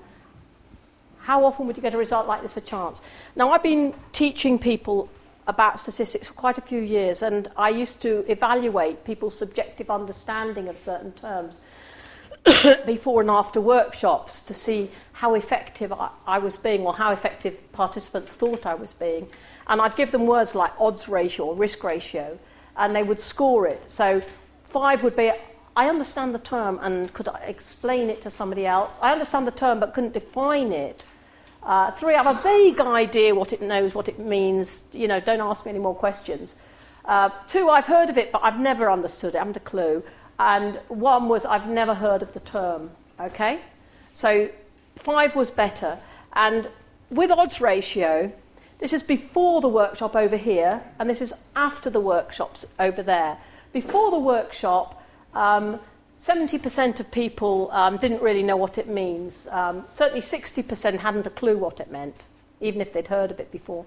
how often would you get a result like this for chance? Now, I've been teaching people about statistics for quite a few years, and I used to evaluate people's subjective understanding of certain terms before and after workshops to see how effective I was being, or how effective participants thought I was being. And I'd give them words like odds ratio or risk ratio, and they would score it. So 5 would be, I understand the term and could I explain it to somebody else? I understand the term but couldn't define it. 3, I have a vague idea what it knows, what it means. You know, don't ask me any more questions. 2, I've heard of it but I've never understood it. I haven't a clue. And 1 was, I've never heard of the term. Okay? So 5 was better. And with odds ratio, this is before the workshop over here, and this is after the workshops over there. Before the workshop, 70% of people didn't really know what it means. Certainly 60% hadn't a clue what it meant, even if they'd heard of it before.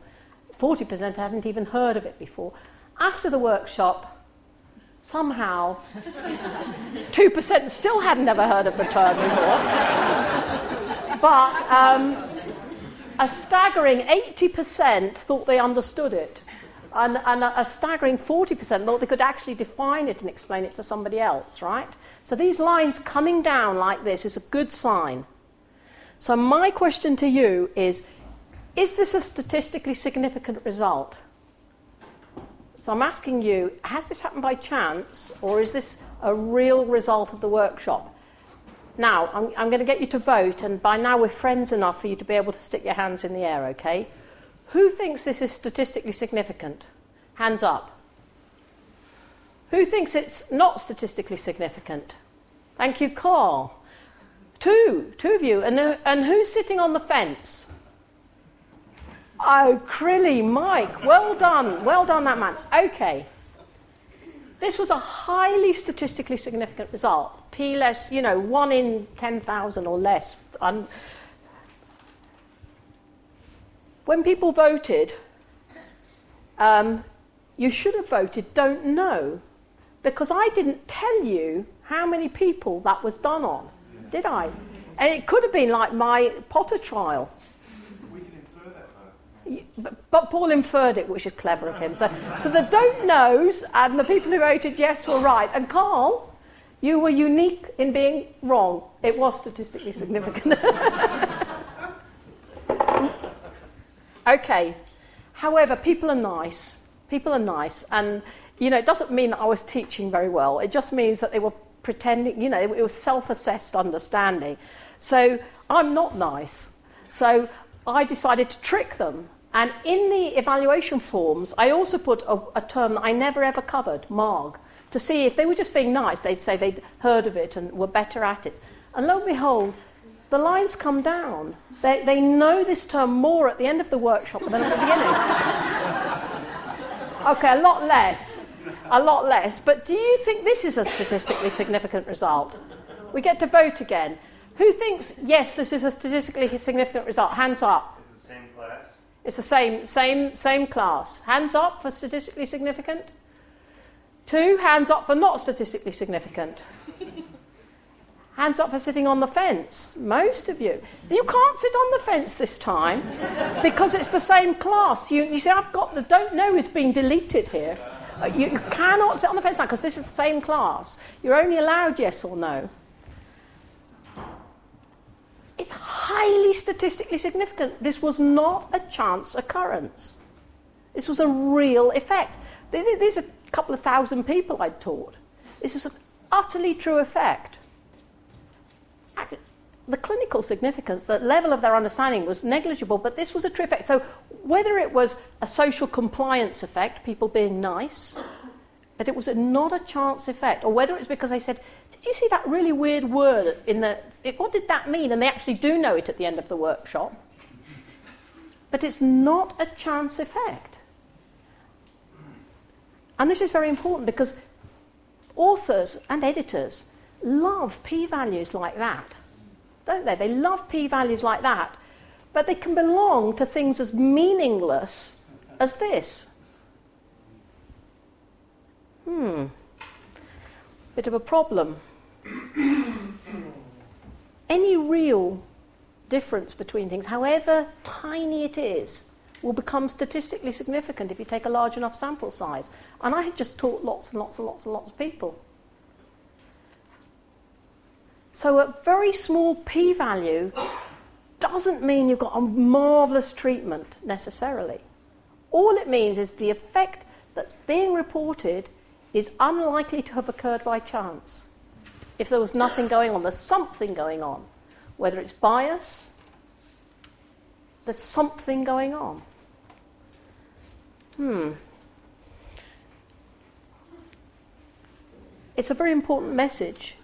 40% hadn't even heard of it before. After the workshop, somehow, 2% still hadn't ever heard of the term before. But... A staggering 80% thought they understood it. and a staggering 40% thought they could actually define it and explain it to somebody else, right? So these lines coming down like this is a good sign. So my question to you is this a statistically significant result? So I'm asking you, has this happened by chance, or is this a real result of the workshop? Now, I'm going to get you to vote, and by now we're friends enough for you to be able to stick your hands in the air, okay? Who thinks this is statistically significant? Hands up. Who thinks it's not statistically significant? Thank you, Carl. Two of you. And who's sitting on the fence? Oh, Crilly, Mike. Well done, that man. Okay. This was a highly statistically significant result. P less, you know, 1 in 10,000 or less. When people voted, you should have voted don't know, because I didn't tell you how many people that was done on, did I? And it could have been like my Potter trial. We can infer that, though. But Paul inferred it, which is clever of him. So the don't knows and the people who voted yes were right. And Carl, you were unique in being wrong. It was statistically significant. Okay. However, people are nice. People are nice. And, you know, it doesn't mean that I was teaching very well. It just means that they were pretending, you know, it was self-assessed understanding. So I'm not nice. So I decided to trick them. And in the evaluation forms, I also put a term that I never ever covered, MARG, to see if they were just being nice. They'd say they'd heard of it and were better at it. And lo and behold, the lines come down. They know this term more at the end of the workshop than at the beginning. Okay, a lot less. But do you think this is a statistically significant result? We get to vote again. Who thinks, yes, this is a statistically significant result? Hands up. It's the same class. It's the same class. Hands up for statistically significant. Two, hands up for not statistically significant. Hands up for sitting on the fence, most of you. You can't sit on the fence this time because it's the same class. You see, I've got the don't know is being deleted here. You cannot sit on the fence now because this is the same class. You're only allowed yes or no. It's highly statistically significant. This was not a chance occurrence. This was a real effect. These are a couple of thousand people I'd taught. This is an utterly true effect. The clinical significance, the level of their understanding was negligible, but this was a true effect. So whether it was a social compliance effect, people being nice, but it was not a chance effect, or whether it's because they said, did you see that really weird word in the... what did that mean? And they actually do know it at the end of the workshop. But it's not a chance effect. And this is very important because authors and editors love p-values like that. Don't they? They love p-values like that, but they can belong to things as meaningless as this. Bit of a problem. Any real difference between things, however tiny it is, will become statistically significant if you take a large enough sample size. And I had just taught lots and lots and lots and lots of people. So a very small p-value doesn't mean you've got a marvellous treatment necessarily. All it means is the effect that's being reported is unlikely to have occurred by chance. If there was nothing going on, there's something going on. Whether it's bias, there's something going on. It's a very important message.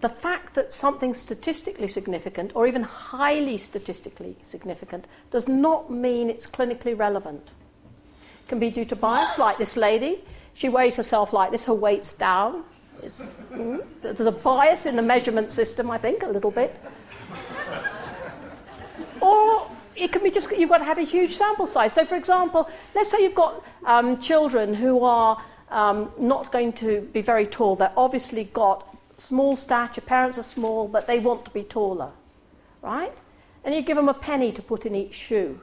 The fact that something statistically significant, or even highly statistically significant, does not mean it's clinically relevant. It can be due to bias, like this lady. She weighs herself like this, her weight's down. There's a bias in the measurement system, I think, a little bit. Or it can be just you've got to have a huge sample size. So, for example, let's say you've got children who are not going to be very tall. They're obviously got small stature, parents are small, but they want to be taller, right? And you give them a penny to put in each shoe.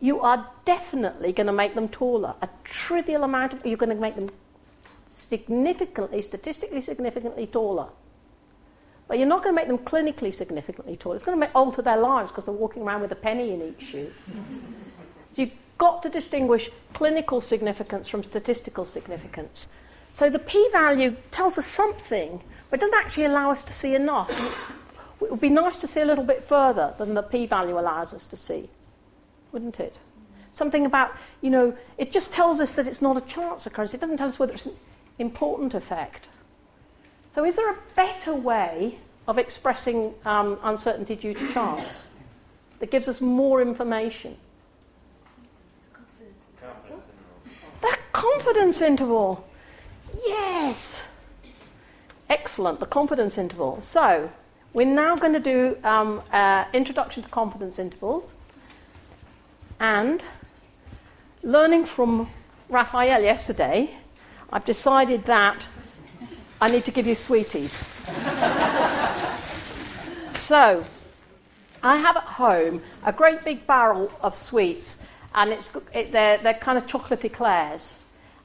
you are definitely going to make them taller. A trivial amount of, you're going to make them significantly, statistically significantly taller. But you're not going to make them clinically significantly taller. It's going to alter their lives because they're walking around with a penny in each shoe. So you've got to distinguish clinical significance from statistical significance. So the p-value tells us something, but doesn't actually allow us to see enough. It would be nice to see a little bit further than the p-value allows us to see, wouldn't it? Something about, you know, it just tells us that it's not a chance occurrence. It doesn't tell us whether it's an important effect. So is there a better way of expressing uncertainty due to chance that gives us more information? The confidence interval. Yes. Excellent, the confidence interval. So we're now going to do introduction to confidence intervals and learning from Raphael yesterday, I've decided that I need to give you sweeties. So I have at home a great big barrel of sweets and they're kind of chocolate eclairs.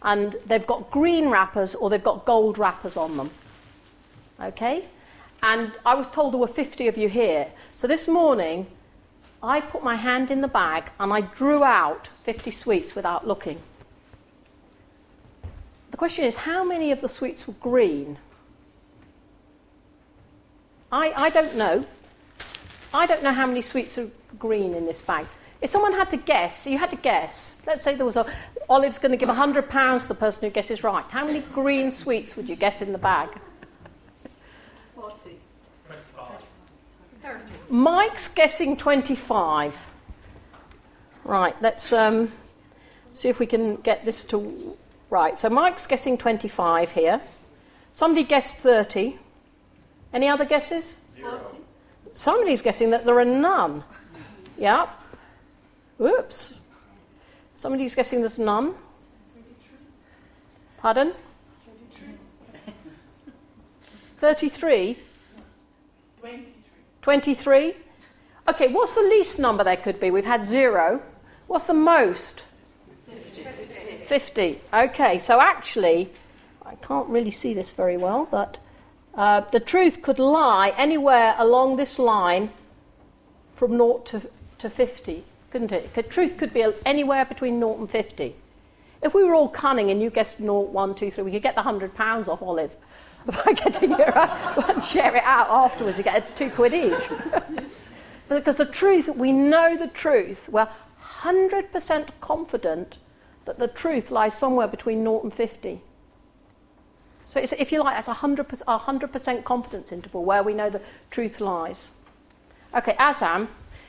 And they've got green wrappers or they've got gold wrappers on them. Okay? And I was told there were 50 of you here. So this morning, I put my hand in the bag and I drew out 50 sweets without looking. The question is, how many of the sweets were green? I don't know. I don't know how many sweets are green in this bag. If someone had to guess, you had to guess. Let's say there was Olive's going to give £100 to the person who guesses right. How many green sweets would you guess in the bag? 40. 25. 30. Mike's guessing 25. Right, let's see if we can get this to... Right, so Mike's guessing 25 here. Somebody guessed 30. Any other guesses? 0. Somebody's guessing that there are none. Yep. Oops. Somebody's guessing there's none. Pardon? 33? 23? Okay, what's the least number there could be? We've had 0. What's the most? 50. Okay, so actually, I can't really see this very well, but the truth could lie anywhere along this line from 0 to 50. Couldn't it? Truth could be anywhere between 0 and 50. If we were all cunning and you guessed 0, 1, 2, 3, we could get the £100 off Olive by getting it right and share it out afterwards. You get £2 each. Because the truth, we know the truth. We're 100% confident that the truth lies somewhere between 0 and 50. So it's, if you like, that's 100%, our 100% confidence interval where we know the truth lies. OK, Azam.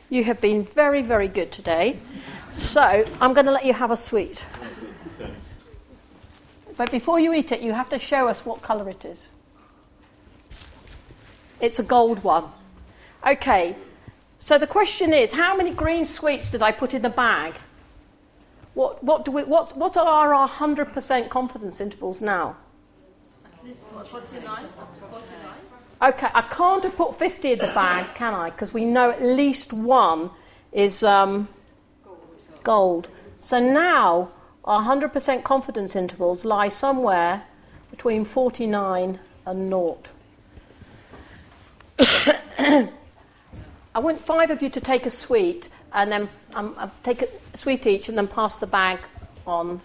You have been very, very good today. So I'm going to let you have a sweet. Thanks. But before you eat it, you have to show us what colour it is. It's a gold one. OK, so the question is, how many green sweets did I put in the bag? What are our 100% confidence intervals now? At least 49. 49. OK, I can't have put 50 in the bag, can I? Because we know at least one is gold. So now our 100% confidence intervals lie somewhere between 49 and 0. I want 5 of you to take a sweet and then take a sweet each and then pass the bag on.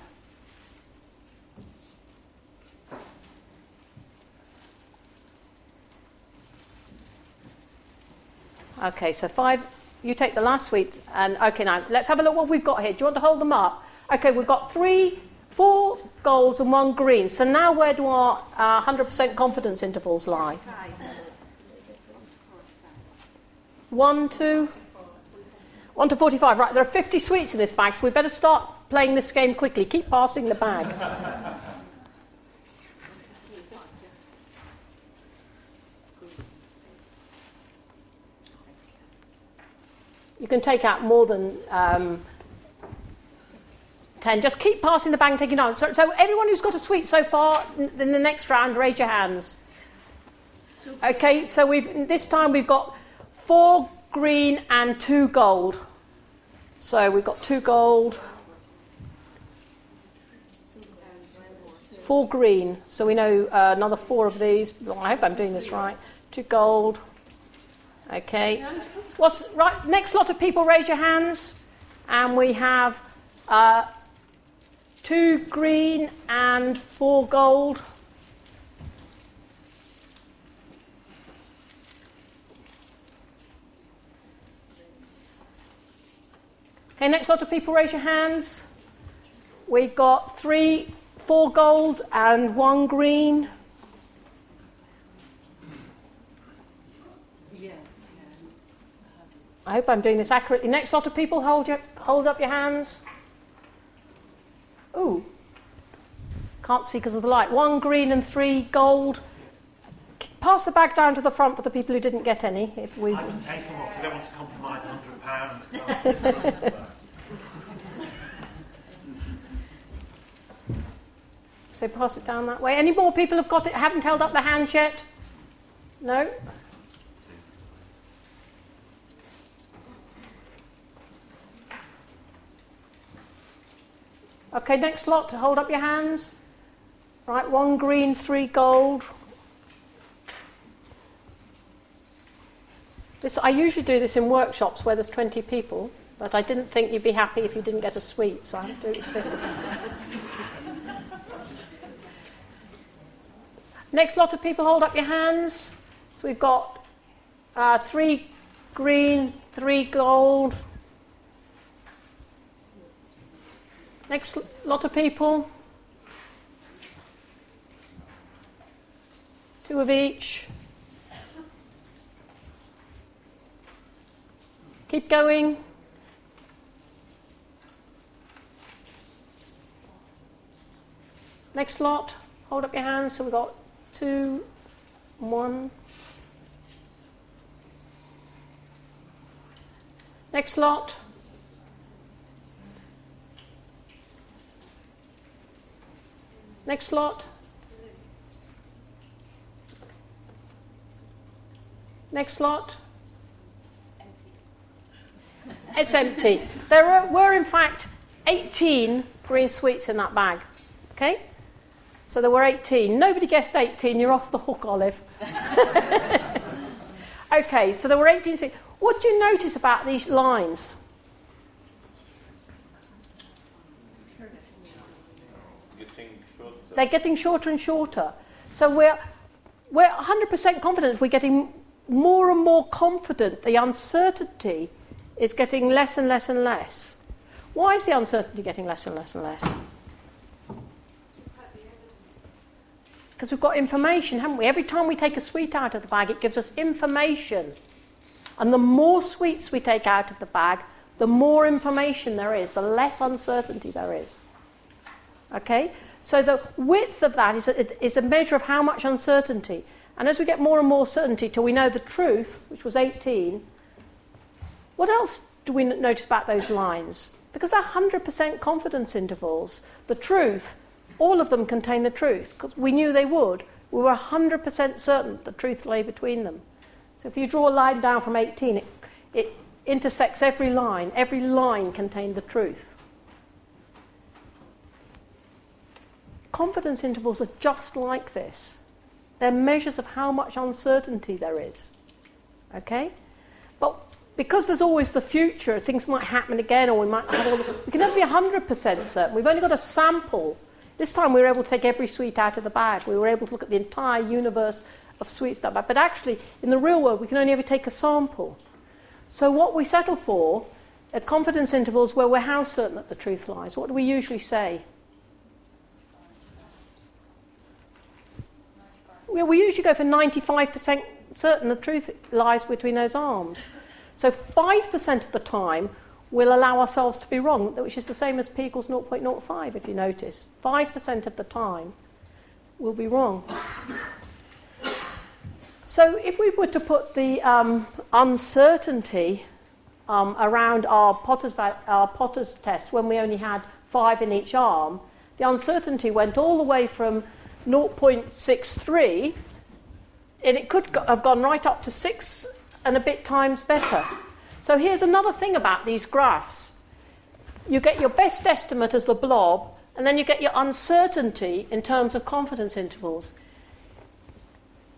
OK, so 5, you take the last sweet. And OK, now, let's have a look what we've got here. Do you want to hold them up? OK, we've got 3, 4 golds and 1 green. So now where do our 100% confidence intervals lie? 1 to 45. Right, there are 50 sweets in this bag, so we better start playing this game quickly. Keep passing the bag. You can take out more than 10. Just keep passing the bag and taking on. So everyone who's got a sweet so far, in the next round, raise your hands. OK, so this time we've got 4 green and 2 gold. So we've got 2 gold, 4 green. So we know another 4 of these. Well, I hope I'm doing this right. 2 gold. Okay. What's right? Next lot of people, raise your hands. And we have 2 green and 4 gold. Okay, next lot of people, raise your hands. We've got 4 gold and 1 green. I hope I'm doing this accurately. Next lot of people, hold up your hands. Ooh, can't see because of the light. 1 green and 3 gold. Pass the bag down to the front for the people who didn't get any. If we... I can take them off. I don't want to compromise £100. So pass it down that way. Any more people have got it? Haven't held up their hands yet? No. Okay, next lot, to hold up your hands. Right, 1 green, 3 gold. This, I usually do this in workshops where there's 20 people, but I didn't think you'd be happy if you didn't get a sweet, so I have to do it. Next lot of people, hold up your hands. So we've got 3 green, 3 gold. Next lot of people, 2 of each. Keep going. Next lot, hold up your hands. So we've got 2 and 1. Next lot. Next lot. Next lot. Empty. It's empty. There were, in fact, 18 green sweets in that bag. Okay? So there were 18. Nobody guessed 18. You're off the hook, Olive. Okay, so there were 18 sweets. What do you notice about these lines? They're getting shorter and shorter. So we're 100% confident. We're getting more and more confident. The uncertainty is getting less and less and less. Why is the uncertainty getting less and less and less? Because we've got information, haven't we? Every time we take a sweet out of the bag, it gives us information. And the more sweets we take out of the bag, the more information there is, the less uncertainty there is. Okay? So the width of that is a measure of how much uncertainty. And as we get more and more certainty till we know the truth, which was 18, what else do we notice about those lines? Because they're 100% confidence intervals. The truth, all of them contain the truth, because we knew they would. We were 100% certain the truth lay between them. So if you draw a line down from 18, it intersects every line. Every line contained the truth. Confidence intervals are just like this. They're measures of how much uncertainty there is. Okay? But because there's always the future, things might happen again, or we might have all the... We can never be 100% certain. We've only got a sample. This time we were able to take every sweet out of the bag. We were able to look at the entire universe of sweets that bag. But actually, in the real world, we can only ever take a sample. So what we settle for are confidence intervals where we're how certain that the truth lies. What do we usually say? We usually go for 95% certain the truth lies between those arms. So 5% of the time, we'll allow ourselves to be wrong, which is the same as p equals 0.05, if you notice. 5% of the time, we'll be wrong. So if we were to put the uncertainty around our Potters test, when we only had 5 in each arm, the uncertainty went all the way from 0.63, and it could have gone right up to 6 and a bit times better. So here's another thing about these graphs. you get your best estimate as the blob, and then you get your uncertainty in terms of confidence intervals.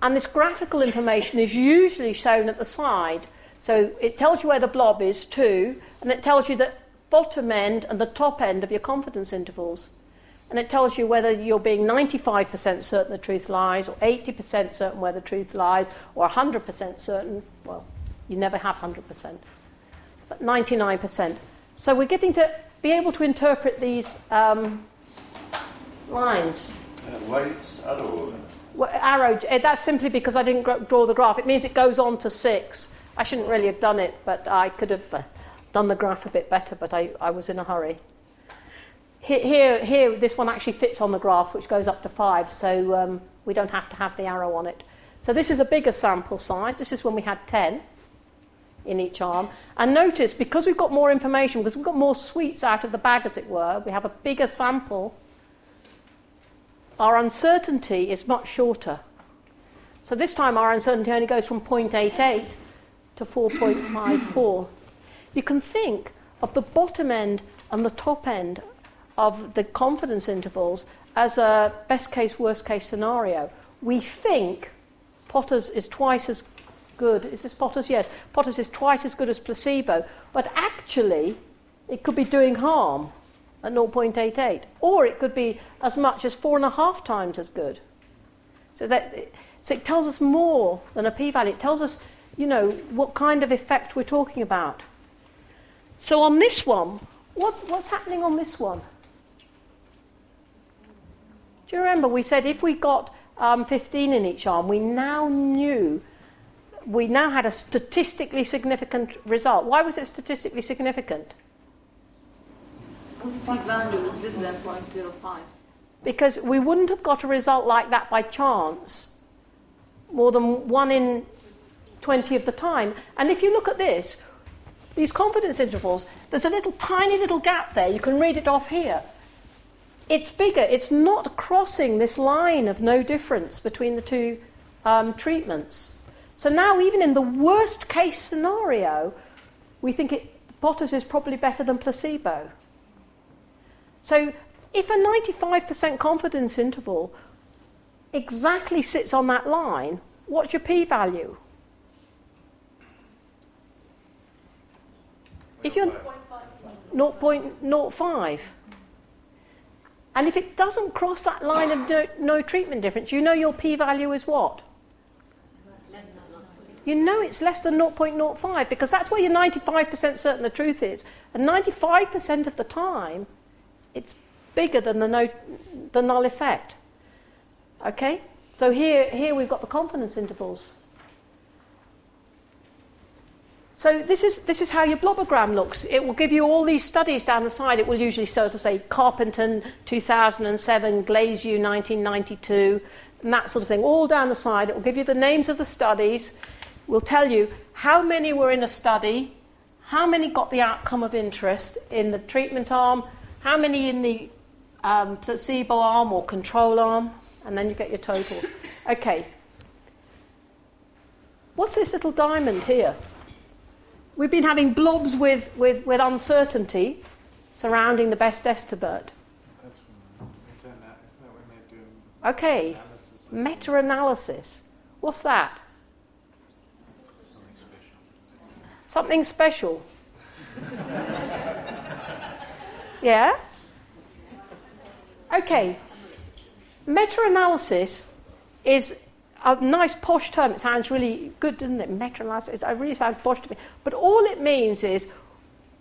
And this graphical information is usually shown at the side. So it tells you where the blob is too, and it tells you the bottom end and the top end of your confidence intervals. And it tells you whether you're being 95% certain the truth lies, or 80% certain where the truth lies, or 100% certain. Well, you never have 100%, but 99%. So we're getting to be able to interpret these lines. Weights, arrow. Well, arrow. That's simply because I didn't draw the graph. It means it goes on to 6. I shouldn't really have done it, but I could have done the graph a bit better, but I was in a hurry. Here, this one actually fits on the graph, which goes up to 5, so we don't have to have the arrow on it. So this is a bigger sample size. This is when we had 10 in each arm. And notice, because we've got more information, because we've got more sweets out of the bag, as it were, we have a bigger sample, our uncertainty is much shorter. So this time our uncertainty only goes from 0.88 to 4.54. You can think of the bottom end and the top end of the confidence intervals as a best case, worst case scenario. We think Potters is twice as good. Is this Potters? Yes. Potters is twice as good as placebo, but actually it could be doing harm at 0.88, or it could be as much as 4.5 times as good. So it tells us more than a p-value. It tells us, you know, what kind of effect we're talking about. So on this one, what's happening on this one? Do you remember we said if we got 15 in each arm, we now had a statistically significant result. Why was it statistically significant? Because p-value was less than 0.05. Because we wouldn't have got a result like that by chance, more than 1 in 20 of the time. And if you look at this, these confidence intervals, there's a little tiny little gap there. You can read it off here. It's bigger. It's not crossing this line of no difference between the two treatments. So now, even in the worst case scenario, we think Potters is probably better than placebo. So if a 95% confidence interval exactly sits on that line, what's your p-value? If you're 0.05. And if it doesn't cross that line of no treatment difference, you know your p-value is what? You know it's less than 0.05, because that's where you're 95% certain the truth is. And 95% of the time, it's bigger than the null effect. Okay? So here we've got the confidence intervals. So this is how your blobogram looks. It will give you all these studies down the side. It will usually show, as I say, Carpenton 2007, Glaze U 1992, and that sort of thing, all down the side. It will give you the names of the studies. It will tell you how many were in a study, how many got the outcome of interest in the treatment arm, how many in the placebo arm or control arm, and then you get your totals. Okay. What's this little diamond here? We've been having blobs with uncertainty surrounding the best estimate. Okay, meta-analysis. What's that? Something special. Yeah? Okay. Meta-analysis is a nice posh term. It sounds really good, doesn't it? Meta-analysis. It really sounds posh to me. But all it means is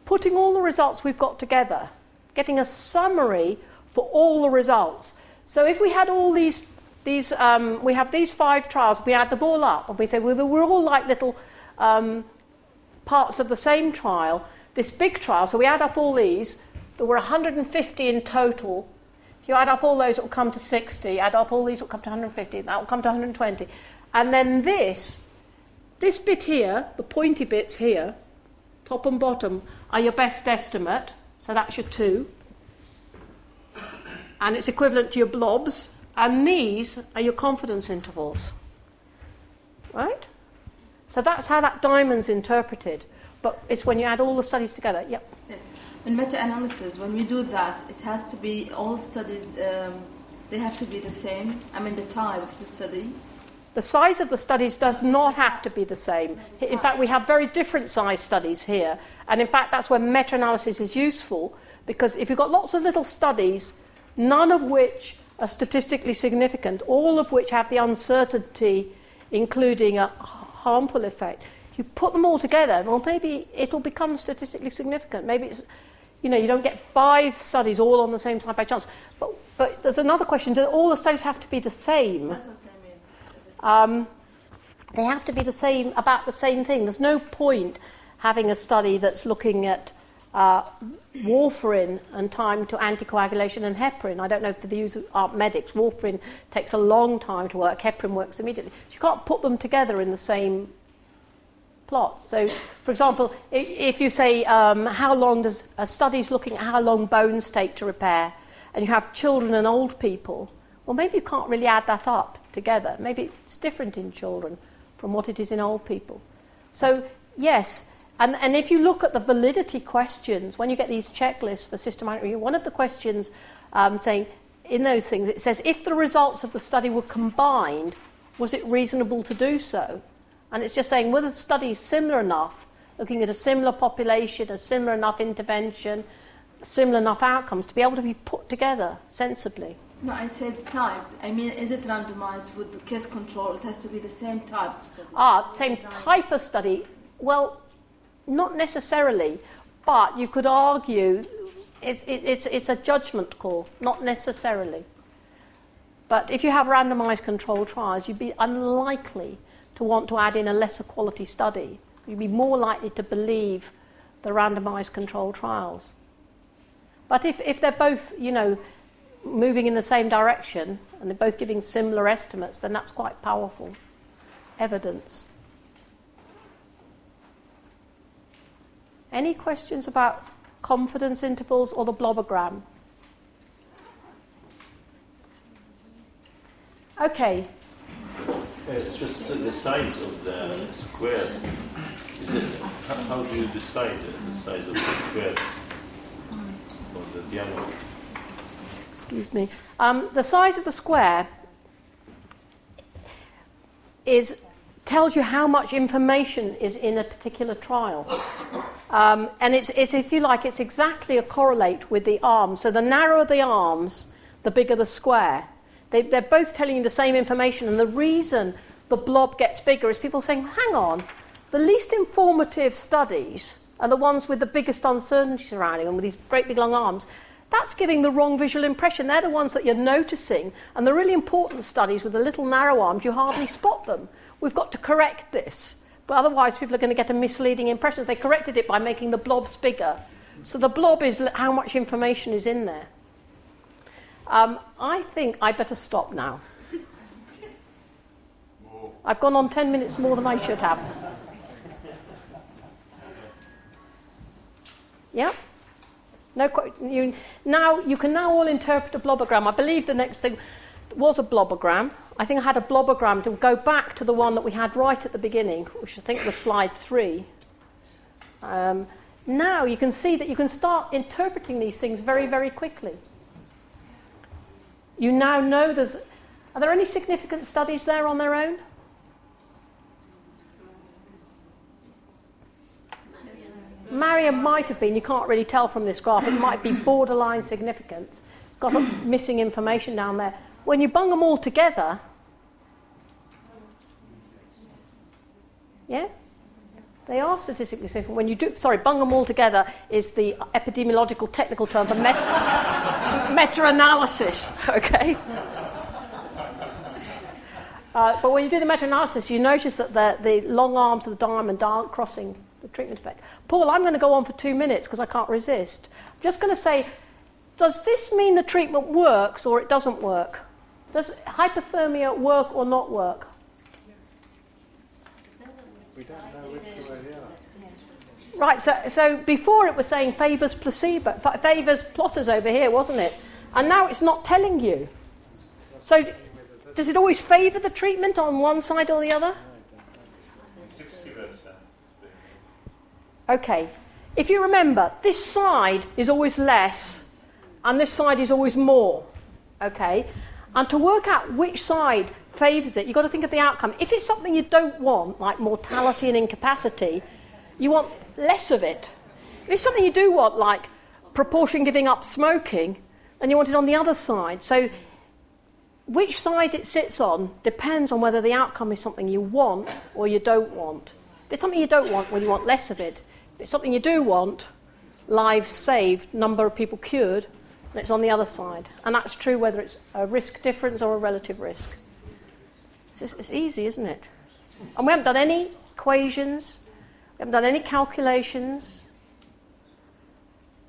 putting all the results we've got together, getting a summary for all the results. So if we had all these we have these 5 trials, we add them all up, and we say, well, they were all like little parts of the same trial, this big trial. So we add up all these. There were 150 in total. If you add up all those, it will come to 60. Add up all these, it will come to 150. That will come to 120. And then this bit here, the pointy bits here, top and bottom, are your best estimate. So that's your 2. And it's equivalent to your blobs. And these are your confidence intervals. Right? So that's how that diamond's interpreted. But it's when you add all the studies together. Yep. Yes. In meta-analysis, when we do that, it has to be all studies, they have to be the same. I mean, the type of the study. The size of the studies does not have to be the same. In fact, we have very different size studies here. And in fact, that's where meta-analysis is useful, because if you've got lots of little studies, none of which are statistically significant, all of which have the uncertainty, including a harmful effect, you put them all together, well, maybe it'll become statistically significant. Maybe it's, you know, you don't get 5 studies all on the same side by chance. But there's another question. Do all the studies have to be the same? That's what I mean. They have to be the same, about the same thing. There's no point having a study that's looking at warfarin and time to anticoagulation and heparin. I don't know if the views aren't medics. Warfarin takes a long time to work. Heparin works immediately. You can't put them together in the same plot. So, for example, if you say how long does a study's looking at how long bones take to repair, and you have children and old people, well, maybe you can't really add that up together. Maybe it's different in children from what it is in old people. So, yes, and if you look at the validity questions, when you get these checklists for systematic review, one of the questions saying in those things, it says, if the results of the study were combined, was it reasonable to do so? And it's just saying, were the studies similar enough, looking at a similar population, a similar enough intervention, similar enough outcomes, to be able to be put together sensibly? No, I said type. I mean, is it randomized with the case control? It has to be the same type of study. Same type of study. Well, not necessarily, but you could argue it's a judgment call, not necessarily. But if you have randomized controlled trials, you'd be unlikely to want to add in a lesser quality study. You'd be more likely to believe the randomised controlled trials. But if they're both, you know, moving in the same direction and they're both giving similar estimates, then that's quite powerful evidence. Any questions about confidence intervals or the blobogram? Okay. It's just the size of the square. Is it, how do you decide the size of the square or the diameter? Excuse me. The size of the square tells you how much information is in a particular trial, and it's if you like, it's exactly a correlate with the arms. So the narrower the arms, the bigger the square. They're both telling you the same information, and the reason the blob gets bigger is people saying, hang on, the least informative studies are the ones with the biggest uncertainty surrounding them, with these great big long arms. That's giving the wrong visual impression. They're the ones that you're noticing, and the really important studies with the little narrow arms, you hardly spot them. We've got to correct this, but otherwise people are going to get a misleading impression. They corrected it by making the blobs bigger. So the blob is how much information is in there. I think I better stop now. I've gone on 10 minutes more than I should have. Yeah? No. You can now all interpret a blobogram. I believe the next thing was a blobogram. I think I had a blobogram to go back to the one that we had right at the beginning, which I think was slide 3. Now you can see that you can start interpreting these things very, very quickly. You now know are there any significant studies there on their own? Mariam might have been. You can't really tell from this graph. It might be borderline significance. It's got missing information down there. When you bung them all together, yeah, they are statistically significant. When you do, bung them all together is the epidemiological technical term for meta-analysis, okay? But when you do the meta-analysis, you notice that the long arms of the diamond aren't crossing the treatment effect. Paul, I'm going to go on for 2 minutes because I can't resist. I'm just going to say, does this mean the treatment works or it doesn't work? Does hypothermia work or not work? We don't know which way they are. Right, so before it was saying favours plotters over here, wasn't it? And now it's not telling you. So does it always favour the treatment on one side or the other? Okay, If you remember, this side is always less and this side is always more, okay? And to work out which side favours it, you've got to think of the outcome. If it's something you don't want, like mortality and incapacity, you want less of it. If it's something you do want, like proportion giving up smoking, then you want it on the other side. So which side it sits on depends on whether the outcome is something you want or you don't want. If it's something you don't want, well, you want less of it. If it's something you do want, lives saved, number of people cured, and it's on the other side. And that's true whether it's a risk difference or a relative risk. It's easy, isn't it? And we haven't done any equations, we haven't done any calculations,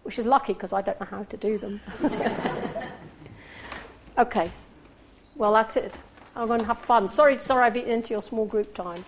which is lucky because I don't know how to do them. Okay, well, that's it. I'm going to have fun. Sorry I've eaten into your small group time.